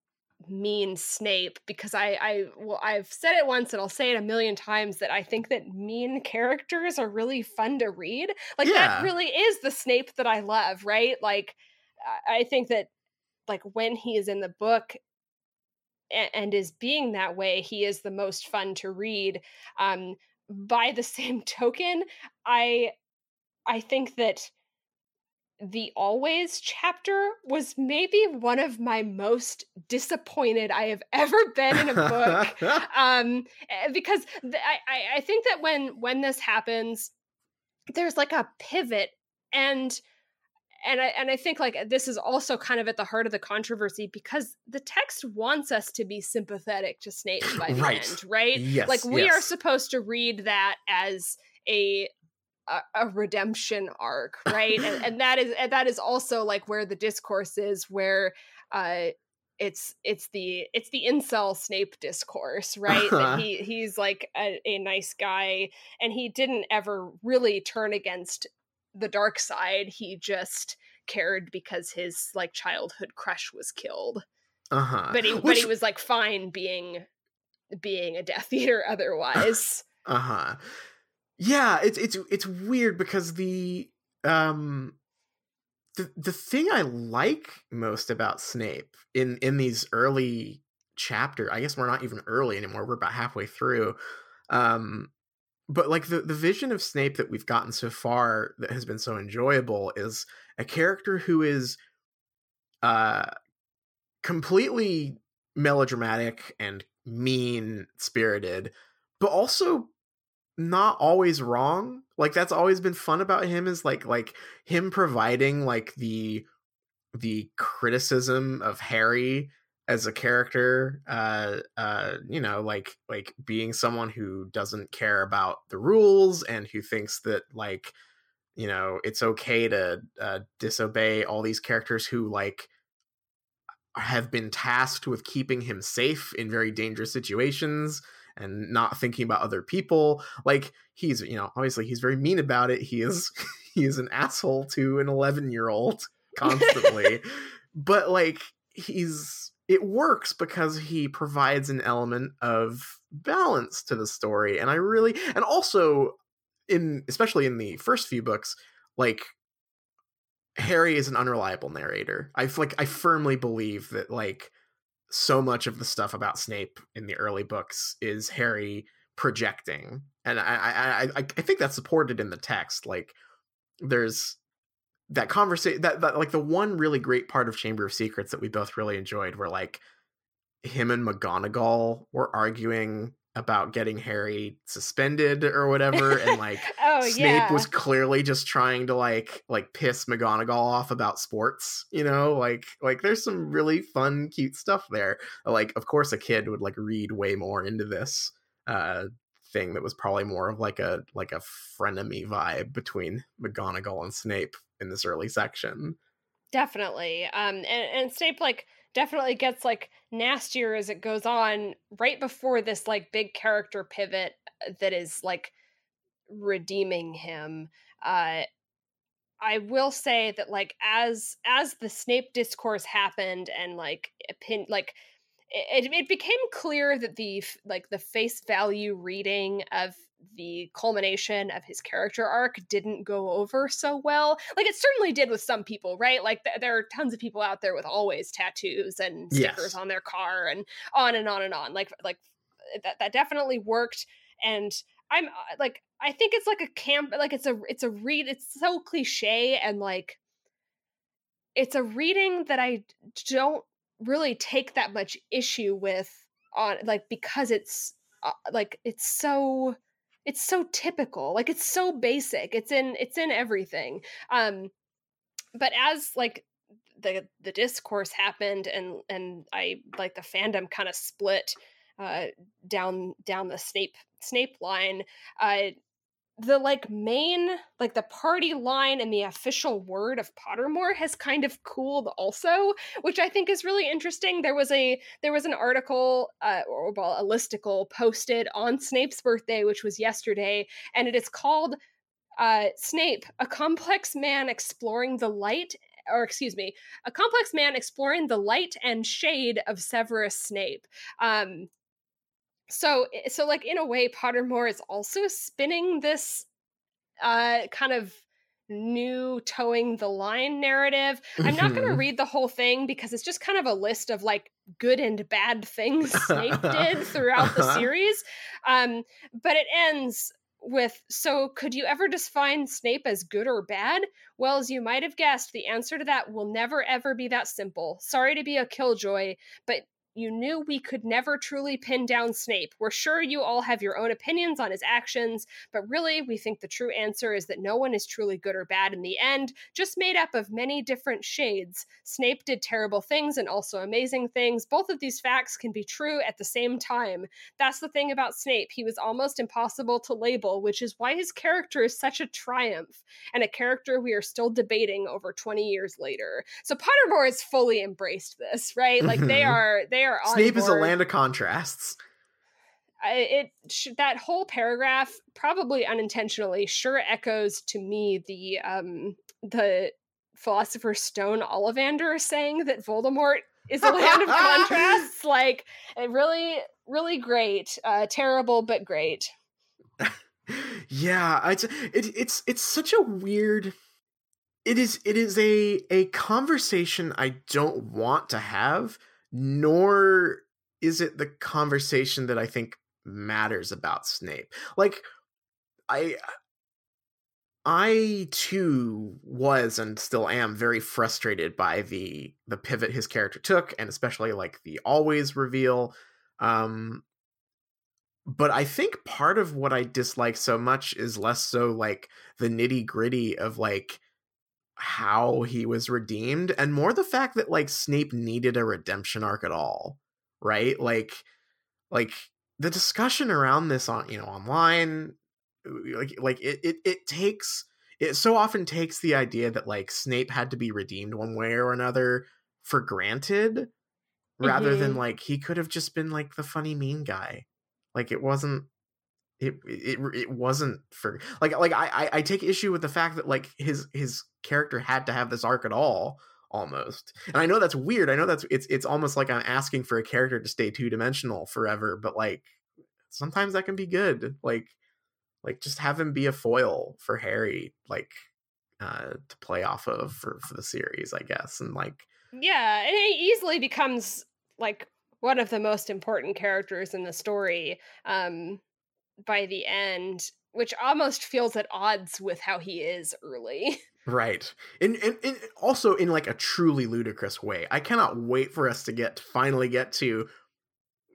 mean Snape, because I, I, well, I've said it once and I'll say it a million times that I think that mean characters are really fun to read. Like yeah. that really is the Snape that I love, right? Like, I think that like when he is in the book and, and is being that way, he is the most fun to read. Um, by the same token, I, I think that the Always chapter was maybe one of my most disappointed I have ever been in a book. um, because th- I, I think that when, when this happens, there's like a pivot and, And I and I think like this is also kind of at the heart of the controversy, because the text wants us to be sympathetic to Snape by the right. end, right? Yes, like we yes. are supposed to read that as a a, a redemption arc, right? and, and that is and that is also like where the discourse is, where uh, it's it's the it's the incel Snape discourse, right? Uh-huh. That he he's like a, a nice guy, and he didn't ever really turn against the dark side. He just cared because his like childhood crush was killed. Uh-huh. But he Which... but he was like fine being being a Death Eater otherwise. Uh-huh. Yeah, it's it's it's weird because the um the the thing I like most about Snape in in these early chapters, I guess we're not even early anymore, we're about halfway through. Um But like the, the vision of Snape that we've gotten so far that has been so enjoyable is a character who is uh, completely melodramatic and mean spirited, but also not always wrong. Like that's always been fun about him, is like like him providing like the the criticism of Harry as a character, uh, uh, you know, like, like being someone who doesn't care about the rules and who thinks that like, you know, it's okay to uh, disobey all these characters who like have been tasked with keeping him safe in very dangerous situations and not thinking about other people. Like he's, you know, obviously he's very mean about it. He is, he is an asshole to an eleven year old. constantly. But like he's it works because he provides an element of balance to the story. And I really and also in especially in the first few books, like Harry is an unreliable narrator. I like I firmly believe that like so much of the stuff about Snape in the early books is Harry projecting. And I I I, I think that's supported in the text. Like there's that conversation that, that like the one really great part of Chamber of Secrets that we both really enjoyed where like him and McGonagall were arguing about getting Harry suspended or whatever. And like oh, Snape yeah. was clearly just trying to like, like piss McGonagall off about sports, you know, like, like there's some really fun, cute stuff there. Like, of course a kid would like read way more into this uh, thing that was probably more of like a, like a frenemy vibe between McGonagall and Snape in this early section. Definitely. Um, and, and Snape like definitely gets like nastier as it goes on right before this like big character pivot that is like redeeming him. Uh, I will say that like as as the Snape discourse happened and like pin like it, it became clear that the like the face value reading of the culmination of his character arc didn't go over so well. Like it certainly did with some people, right? Like th- there are tons of people out there with always tattoos and stickers yes. on their car and on and on and on. Like, like that, that definitely worked. And I'm like, I think it's like a camp, like it's a, it's a read. It's so cliche. And like, it's a reading that I don't really take that much issue with on like, because it's uh, like, it's so, It's so typical. Like it's so basic. It's in it's in everything. Um, but as like the the discourse happened and and I like the fandom kind of split uh, down down the Snape Snape line. Uh, the like main like the party line and the official word of Pottermore has kind of cooled also, which I think is really interesting. There was a there was an article uh, or well, a listicle posted on Snape's birthday, which was yesterday, and it is called uh, Snape, a complex man exploring the light or excuse me, a complex man exploring the light and shade of Severus Snape. Um, So, so like in a way, Pottermore is also spinning this uh, kind of new towing the line narrative. Mm-hmm. I'm not going to read the whole thing because it's just kind of a list of like good and bad things Snape did throughout the series. Um, but it ends with, so could you ever define Snape as good or bad? Well, as you might have guessed, the answer to that will never, ever be that simple. Sorry to be a killjoy, but you knew we could never truly pin down Snape. We're sure you all have your own opinions on his actions, but really, we think the true answer is that no one is truly good or bad in the end, just made up of many different shades. Snape did terrible things and also amazing things. Both of these facts can be true at the same time. That's the thing about Snape. He was almost impossible to label, which is why his character is such a triumph, and a character we are still debating over twenty years later. So Pottermore has fully embraced this, right? Like, they are... they Snape board. Is a land of contrasts. I, it sh- that whole paragraph probably unintentionally sure echoes to me the um, the Philosopher's Stone Ollivander saying that Voldemort is a land of contrasts. Like really, really great, uh, terrible but great. Yeah, it's it, it's it's such a weird. It is it is a a conversation I don't want to have. Nor is it the conversation that I think matters about Snape. Like, I, I too was and still am very frustrated by the the pivot his character took, and especially like the always reveal. Um, but I think part of what I dislike so much is less so like the nitty gritty of like how he was redeemed and more the fact that like Snape needed a redemption arc at all, right? Like, like the discussion around this on, you know, online, like, like it, it, it takes, it so often takes the idea that like Snape had to be redeemed one way or another for granted rather mm-hmm. than like, he could have just been like the funny mean guy. Like it wasn't, It it it wasn't for like like I I take issue with the fact that like his his character had to have this arc at all almost, and I know that's weird. I know that's it's it's almost like I'm asking for a character to stay two dimensional forever, but like sometimes that can be good. Like like just have him be a foil for Harry, like uh, to play off of for, for the series, I guess. And like yeah, and he easily becomes like one of the most important characters in the story. Um, by the end, which almost feels at odds with how he is early. Right. And, and and also in like a truly ludicrous way. I cannot wait for us to get finally get to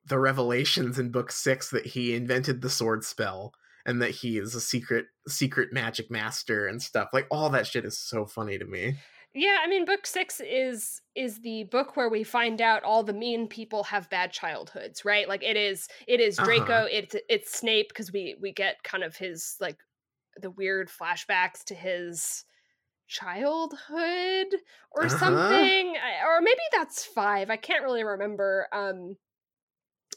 the revelations in book six that he invented the sword spell and that he is a secret secret magic master and stuff. Like all that shit is so funny to me. Yeah, I mean, book six is is the book where we find out all the mean people have bad childhoods, right? Like it is it is Draco, uh-huh. it's it's Snape, because we we get kind of his like the weird flashbacks to his childhood or uh-huh. something, or maybe that's five. I can't really remember. Um,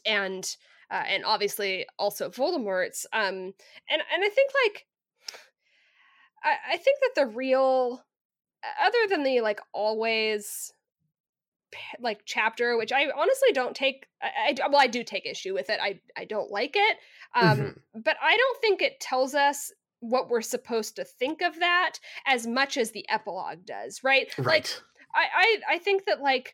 and uh, and obviously also Voldemort's. Um, and and I think like I, I think that the real other than the like always like chapter, which I honestly don't take, I, I well, I do take issue with it. I, I don't like it. Um, mm-hmm. But I don't think it tells us what we're supposed to think of that as much as the epilogue does. Right. Right. Like I, I, I think that like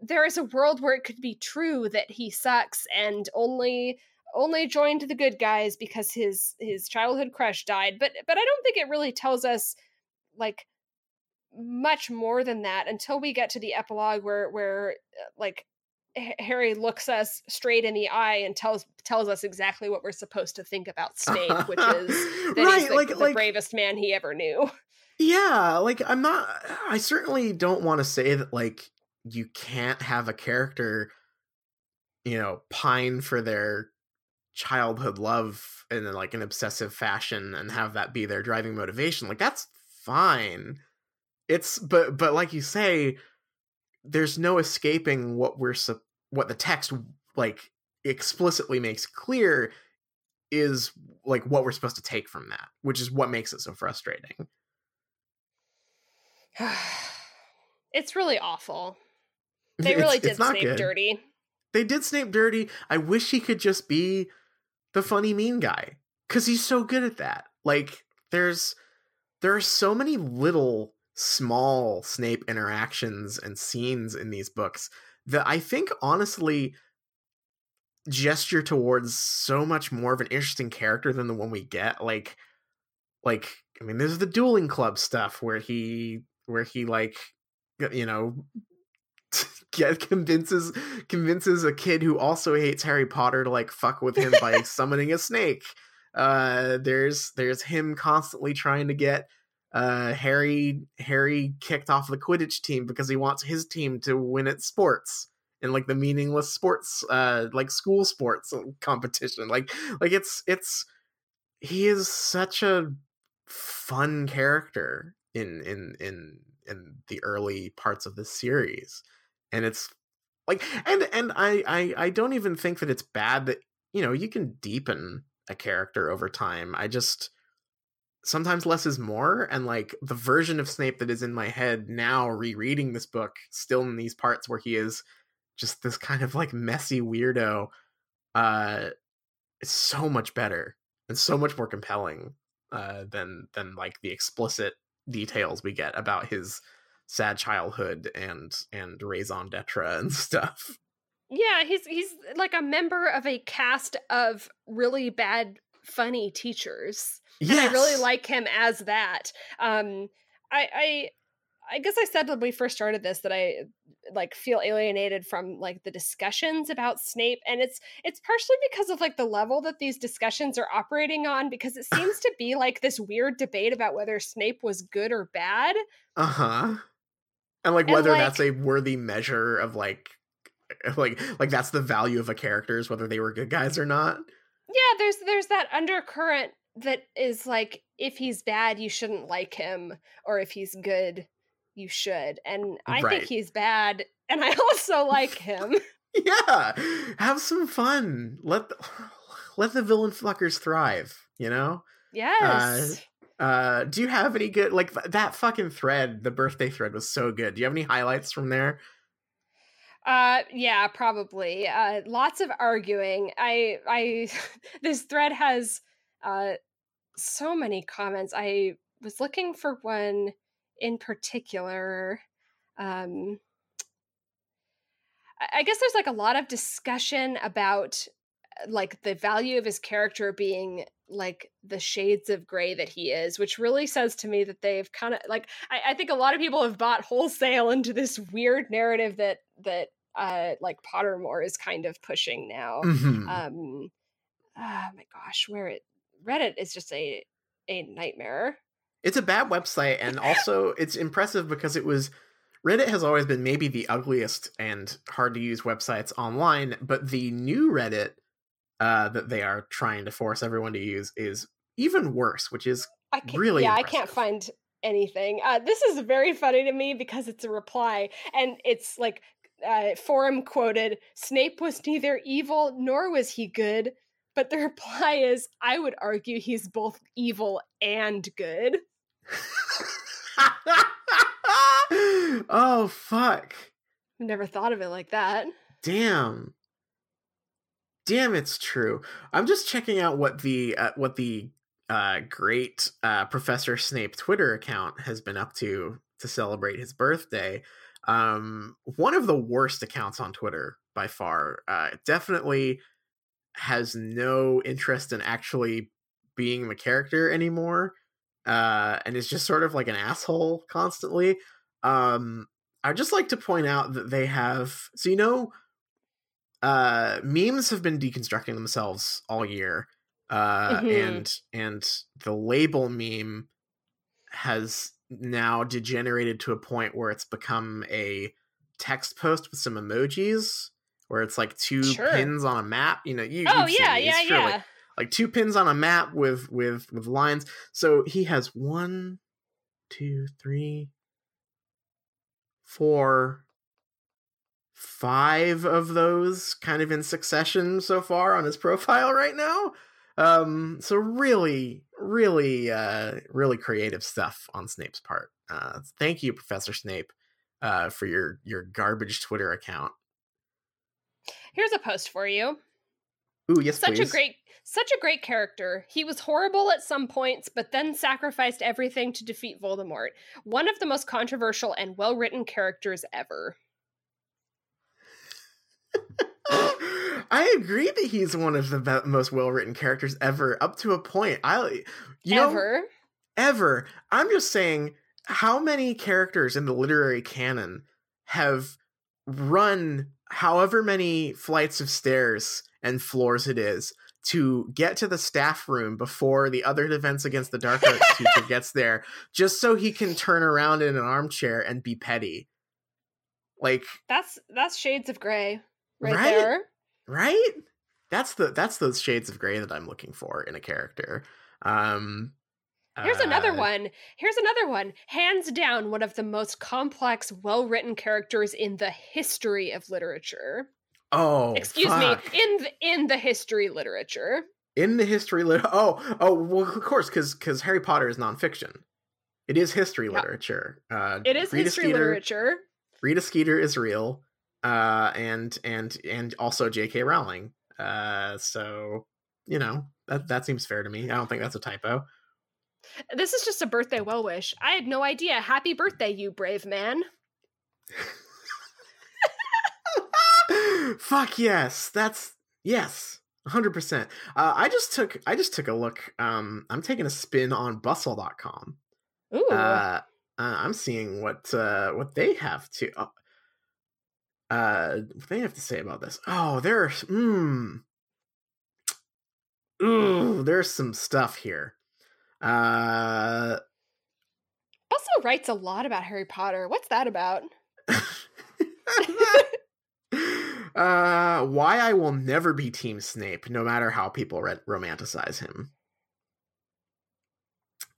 there is a world where it could be true that he sucks and only, only joined the good guys because his, his childhood crush died. But, but I don't think it really tells us like, much more than that until we get to the epilogue where where like Harry looks us straight in the eye and tells tells us exactly what we're supposed to think about Snape, which is that right, he's like, like the like, bravest man he ever knew. Yeah, like I'm not I certainly don't want to say that like you can't have a character, you know, pine for their childhood love in like an obsessive fashion and have that be their driving motivation. Like that's fine. It's but but like you say, there's no escaping what we're su- what the text like explicitly makes clear is like what we're supposed to take from that, which is what makes it so frustrating. It's really awful. They really it's, did it's Snape good. dirty. They did Snape dirty. I wish he could just be the funny mean guy because he's so good at that. Like there's there are so many little. small Snape interactions and scenes in these books that I think honestly gesture towards so much more of an interesting character than the one we get. Like, like, I mean, there's the dueling club stuff where he, where he like, you know, get convinces, convinces a kid who also hates Harry Potter to like fuck with him by summoning a snake. Uh, there's, there's him constantly trying to get, Uh, Harry Harry kicked off the Quidditch team because he wants his team to win at sports and like the meaningless sports, uh, like school sports competition. Like like it's it's he is such a fun character in in in in the early parts of this series, and it's like and and I I I don't even think that it's bad that you know you can deepen a character over time. I just. Sometimes less is more, and like the version of Snape that is in my head now rereading this book, still in these parts where he is just this kind of like messy weirdo, uh is so much better and so much more compelling uh than than like the explicit details we get about his sad childhood and and raison d'etre and stuff. Yeah, he's he's like a member of a cast of really bad funny teachers. Yes. And I really like him as that. Um, I, I, I guess I said when we first started this that I like feel alienated from like the discussions about Snape, and it's it's partially because of like the level that these discussions are operating on, because it seems to be like this weird debate about whether Snape was good or bad. Uh huh. And like whether and, like, that's a worthy measure of like, like like that's the value of a character is whether they were good guys or not. Yeah, there's there's that undercurrent that is like, if he's bad, you shouldn't like him, or if he's good, you should. And I right. think he's bad, and I also like him. Yeah, have some fun. Let the, let the villain fuckers thrive, you know? Yes. Uh, uh, do you have any good, like th- that fucking thread, the birthday thread was so good. Do you have any highlights from there? Uh, yeah, probably. Uh, lots of arguing. I, I, this thread has, uh, so many comments. I was looking for one in particular. Um, I guess there's like a lot of discussion about like the value of his character being like the shades of gray that he is, which really says to me that they've kind of like, I, I think a lot of people have bought wholesale into this weird narrative that, that, uh, like Pottermore is kind of pushing now. Mm-hmm. Um, oh my gosh, where it, Reddit is just a, a nightmare. It's a bad website. And also it's impressive because it was, Reddit has always been maybe the ugliest and hard to use websites online, but the new Reddit uh, that they are trying to force everyone to use is even worse, which is I can't, really yeah, impressive. I can't find anything. Uh, this is very funny to me because it's a reply, and it's like uh, Forum quoted, Snape was neither evil nor was he good, but the reply is, I would argue he's both evil and good. Oh, fuck. Never thought of it like that. Damn. Damn, it's true. I'm just checking out what the uh, what the uh, great uh, Professor Snape Twitter account has been up to to celebrate his birthday. Um, one of the worst accounts on Twitter by far. Uh, definitely has no interest in actually being the character anymore. Uh, and is just sort of like an asshole constantly. Um, I'd just like to point out that they have, so, you know, uh, memes have been deconstructing themselves all year. Uh, mm-hmm. and, and the label meme has now degenerated to a point where it's become a text post with some emojis where it's like two sure. pins on a map, you know, you, oh yeah, yeah, yeah. Like, like two pins on a map with, with, with lines. So he has one, two, three, for five of those kind of in succession so far on his profile right now. Um, so really, really, uh, really creative stuff on Snape's part. Uh, thank you, Professor Snape, uh, for your, your garbage Twitter account. Here's a post for you. Ooh, yes, such please. a great, such a great character. He was horrible at some points, but then sacrificed everything to defeat Voldemort. One of the most controversial and well-written characters ever. I agree that he's one of the be- most well-written characters ever, up to a point. I, you ever, know, ever. I'm just saying, how many characters in the literary canon have run however many flights of stairs and floors it is to get to the staff room before the other defense against the dark arts teacher gets there, just so he can turn around in an armchair and be petty. Like that's that's shades of gray, right, right there. Right? That's the that's those shades of gray that I'm looking for in a character. Um, Here's uh, another one. Here's another one. Hands down, one of the most complex, well-written characters in the history of literature. Oh, excuse fuck. me, in the, in the history literature. In the history lit. Oh, oh, well, of course, because because Harry Potter is nonfiction. It is history yeah. literature. Uh, it is Rita history Skeeter, literature. Rita Skeeter is real, uh, and and and also J K. Rowling. Uh, so you know that that seems fair to me. I don't think that's a typo. This is just a birthday well wish. I had no idea. Happy birthday, you brave man. Fuck yes, that's yes, one hundred percent. Uh, I just took I just took a look. Um, I'm taking a spin on bustle dot com. Ooh, uh, uh, I'm seeing what uh, what they have to uh, uh, what they have to say about this. Oh, there are mm, ooh, there's some stuff here. Uh, Bustle writes a lot about Harry Potter. What's that about? Uh, why I will never be Team Snape, no matter how people re- romanticize him.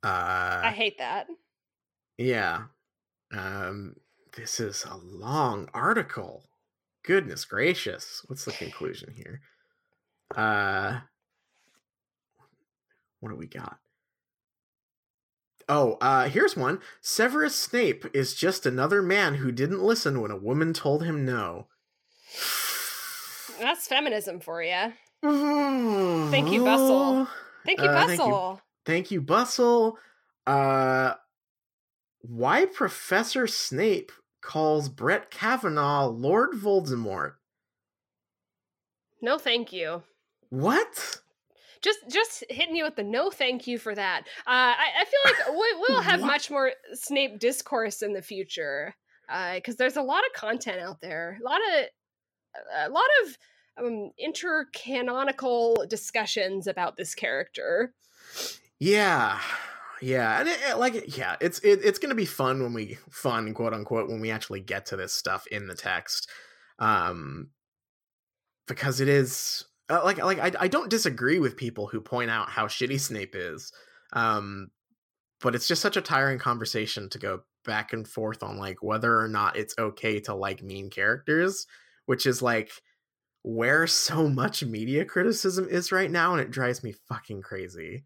Uh, I hate that. Yeah. Um, this is a long article. Goodness gracious. What's the conclusion here? Uh, What do we got? Oh, uh, here's one. Severus Snape is just another man who didn't listen when a woman told him no. That's feminism for you. Thank you, Bustle. Thank you, uh, Bustle. Thank you, thank you Bustle. Uh, why Professor Snape calls Brett Kavanaugh Lord Voldemort? No, thank you. What? Just just hitting you with the no thank you for that. Uh, I, I feel like we, we'll have much more Snape discourse in the future. Because uh, there's a lot of content out there. A lot of, a lot of um, intercanonical discussions about this character. Yeah. Yeah. And it, it, like, yeah, it's it, it's going to be fun when we, fun, quote unquote, when we actually get to this stuff in the text. Um, because it is... Uh, like, like I, I don't disagree with people who point out how shitty Snape is, um, but it's just such a tiring conversation to go back and forth on, like, whether or not it's okay to like mean characters, which is, like, where so much media criticism is right now, and it drives me fucking crazy.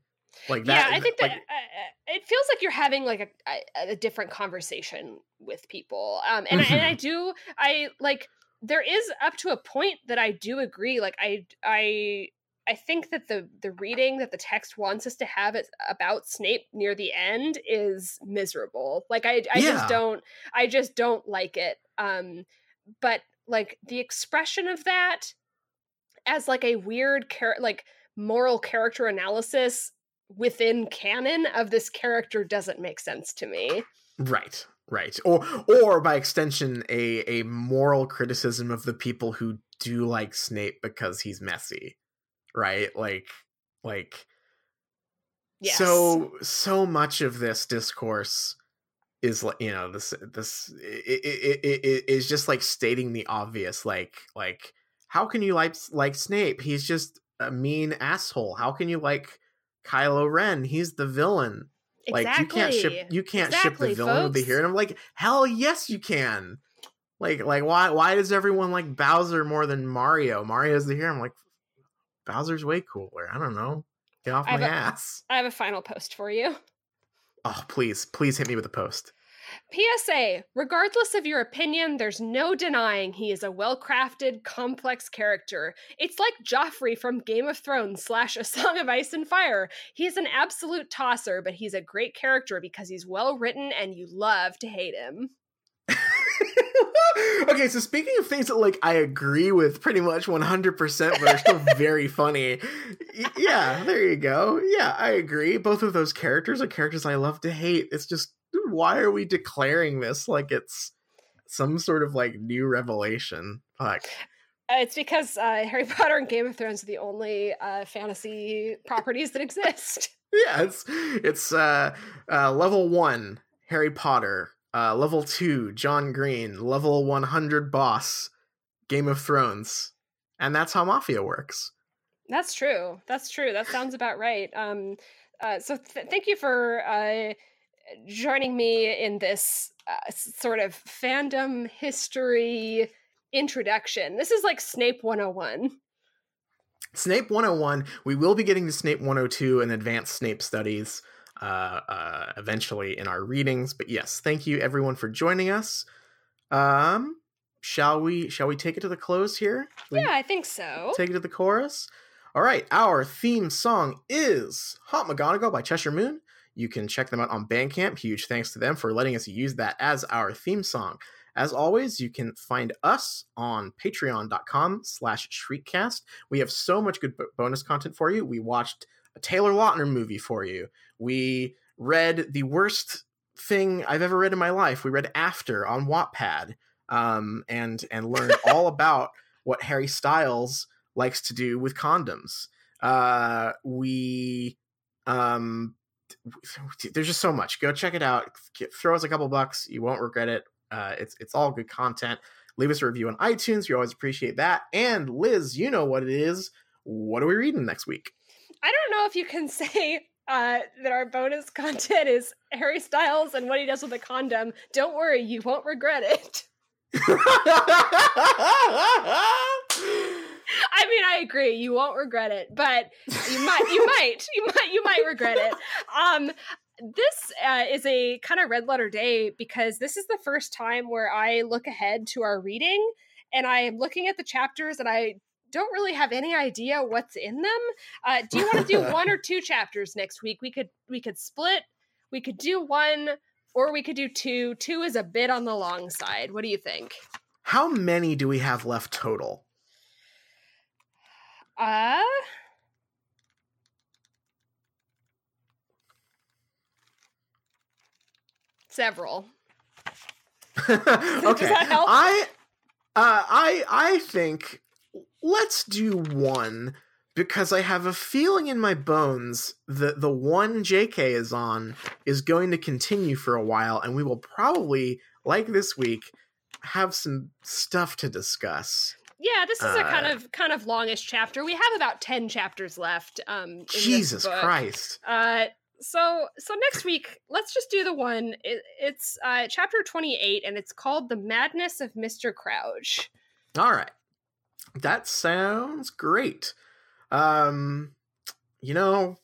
Like that. Yeah, I think that like, uh, it feels like you're having like a, a different conversation with people, um, and I, and I do I like. There is up to a point that I do agree. Like I, I, I think that the, the reading that the text wants us to have it about Snape near the end is miserable. Like I, I yeah. just don't, I just don't like it. Um, but like the expression of that as like a weird char- like moral character analysis within canon of this character doesn't make sense to me. Right. Right. Or or by extension, a, a moral criticism of the people who do like Snape because he's messy. Right? Like like yes. so so much of this discourse is, you know, this this it, it, it, it is just like stating the obvious, like like how can you like like Snape? He's just a mean asshole. How can you like Kylo Ren? He's the villain. Like exactly. you can't ship you can't exactly, ship the villain folks. Over here, and I'm like, hell yes you can. Like like why why does everyone like Bowser more than Mario? Mario's the hero. I'm like, Bowser's way cooler. I don't know. Get off I my a, ass. I have a final post for you. Oh please, please hit me with a post. P S A, regardless of your opinion, there's no denying he is a well-crafted, complex character. It's like Joffrey from Game of Thrones slash A Song of Ice and Fire. He's an absolute tosser, but he's a great character because he's well-written and you love to hate him. Okay, so speaking of things that, like, I agree with pretty much one hundred percent, but are still very funny. Y- yeah, there you go. Yeah, I agree. Both of those characters are characters I love to hate. It's just... why are we declaring this like it's some sort of like new revelation? Fuck. Uh, it's because uh, Harry Potter and Game of Thrones are the only uh, fantasy properties that exist. Yeah, it's it's uh, uh, level one Harry Potter, uh, level two John Green, level one hundred boss Game of Thrones, and that's how Mafia works. That's true. That's true. That sounds about right. Um, uh, so th- thank you for. Uh, joining me in this uh, sort of fandom history introduction. This is like Snape one oh one. Snape one oh one. We will be getting to Snape one oh two and advanced Snape studies uh, uh, eventually in our readings. But yes, thank you everyone for joining us. Um, shall we, shall we take it to the close here? Yeah, I think so. Take it to the chorus. All right. Our theme song is Hot McGonagall by Cheshire Moon. You can check them out on Bandcamp. Huge thanks to them for letting us use that as our theme song. As always, you can find us on patreon.com slash shriekcast. We have so much good bonus content for you. We watched a Taylor Lautner movie for you. We read the worst thing I've ever read in my life. We read After on Wattpad um, and, and learned all about what Harry Styles likes to do with condoms. Uh, we... Um, there's just so much. Go check it out. Throw us a couple bucks. You won't regret it. Uh, it's it's all good content. Leave us a review on iTunes. We always appreciate that. And Liz, you know what it is. What are we reading next week? I don't know if you can say uh, that our bonus content is Harry Styles and what he does with a condom. Don't worry, you won't regret it. I mean, I agree. You won't regret it, but you might, you might, you might, you might I regret it. Um, this uh, is a kind of red letter day because this is the first time where I look ahead to our reading and I am looking at the chapters and I don't really have any idea what's in them. Uh, do you want to do one or two chapters next week? We could we could split. We could do one or we could do two. Two is a bit on the long side. What do you think? How many do we have left total? Uh, several. Okay. Does that help? I, uh, I, I think let's do one because I have a feeling in my bones that the one J K is on is going to continue for a while, and we will probably, like this week, have some stuff to discuss. Yeah, this is a kind of kind of longish chapter. We have about ten chapters left. Um, in Jesus this book. Christ! Uh, so so next week, let's just do the one. It, it's uh, chapter twenty-eight, and it's called "The Madness of Mister Crouch." All right, that sounds great. Um, you know,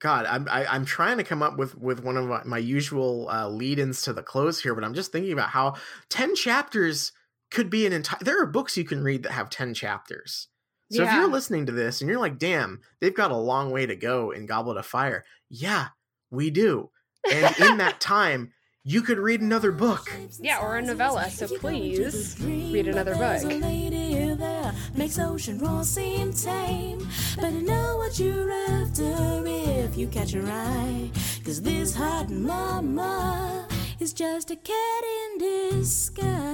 God, I'm I, I'm trying to come up with, with one of my, my usual uh, lead-ins to the close here, but I'm just thinking about how ten chapters could be an entire, there are books you can read that have ten chapters. So yeah. If you're listening to this and you're like, damn, they've got a long way to go in Goblet of Fire. Yeah, we do. And in that time, you could read another book. Yeah, or a novella. So please read another book. Makes ocean roar seem tame, but I know what you're after if you catch your eye, cause this hot mama is just a cat in disguise.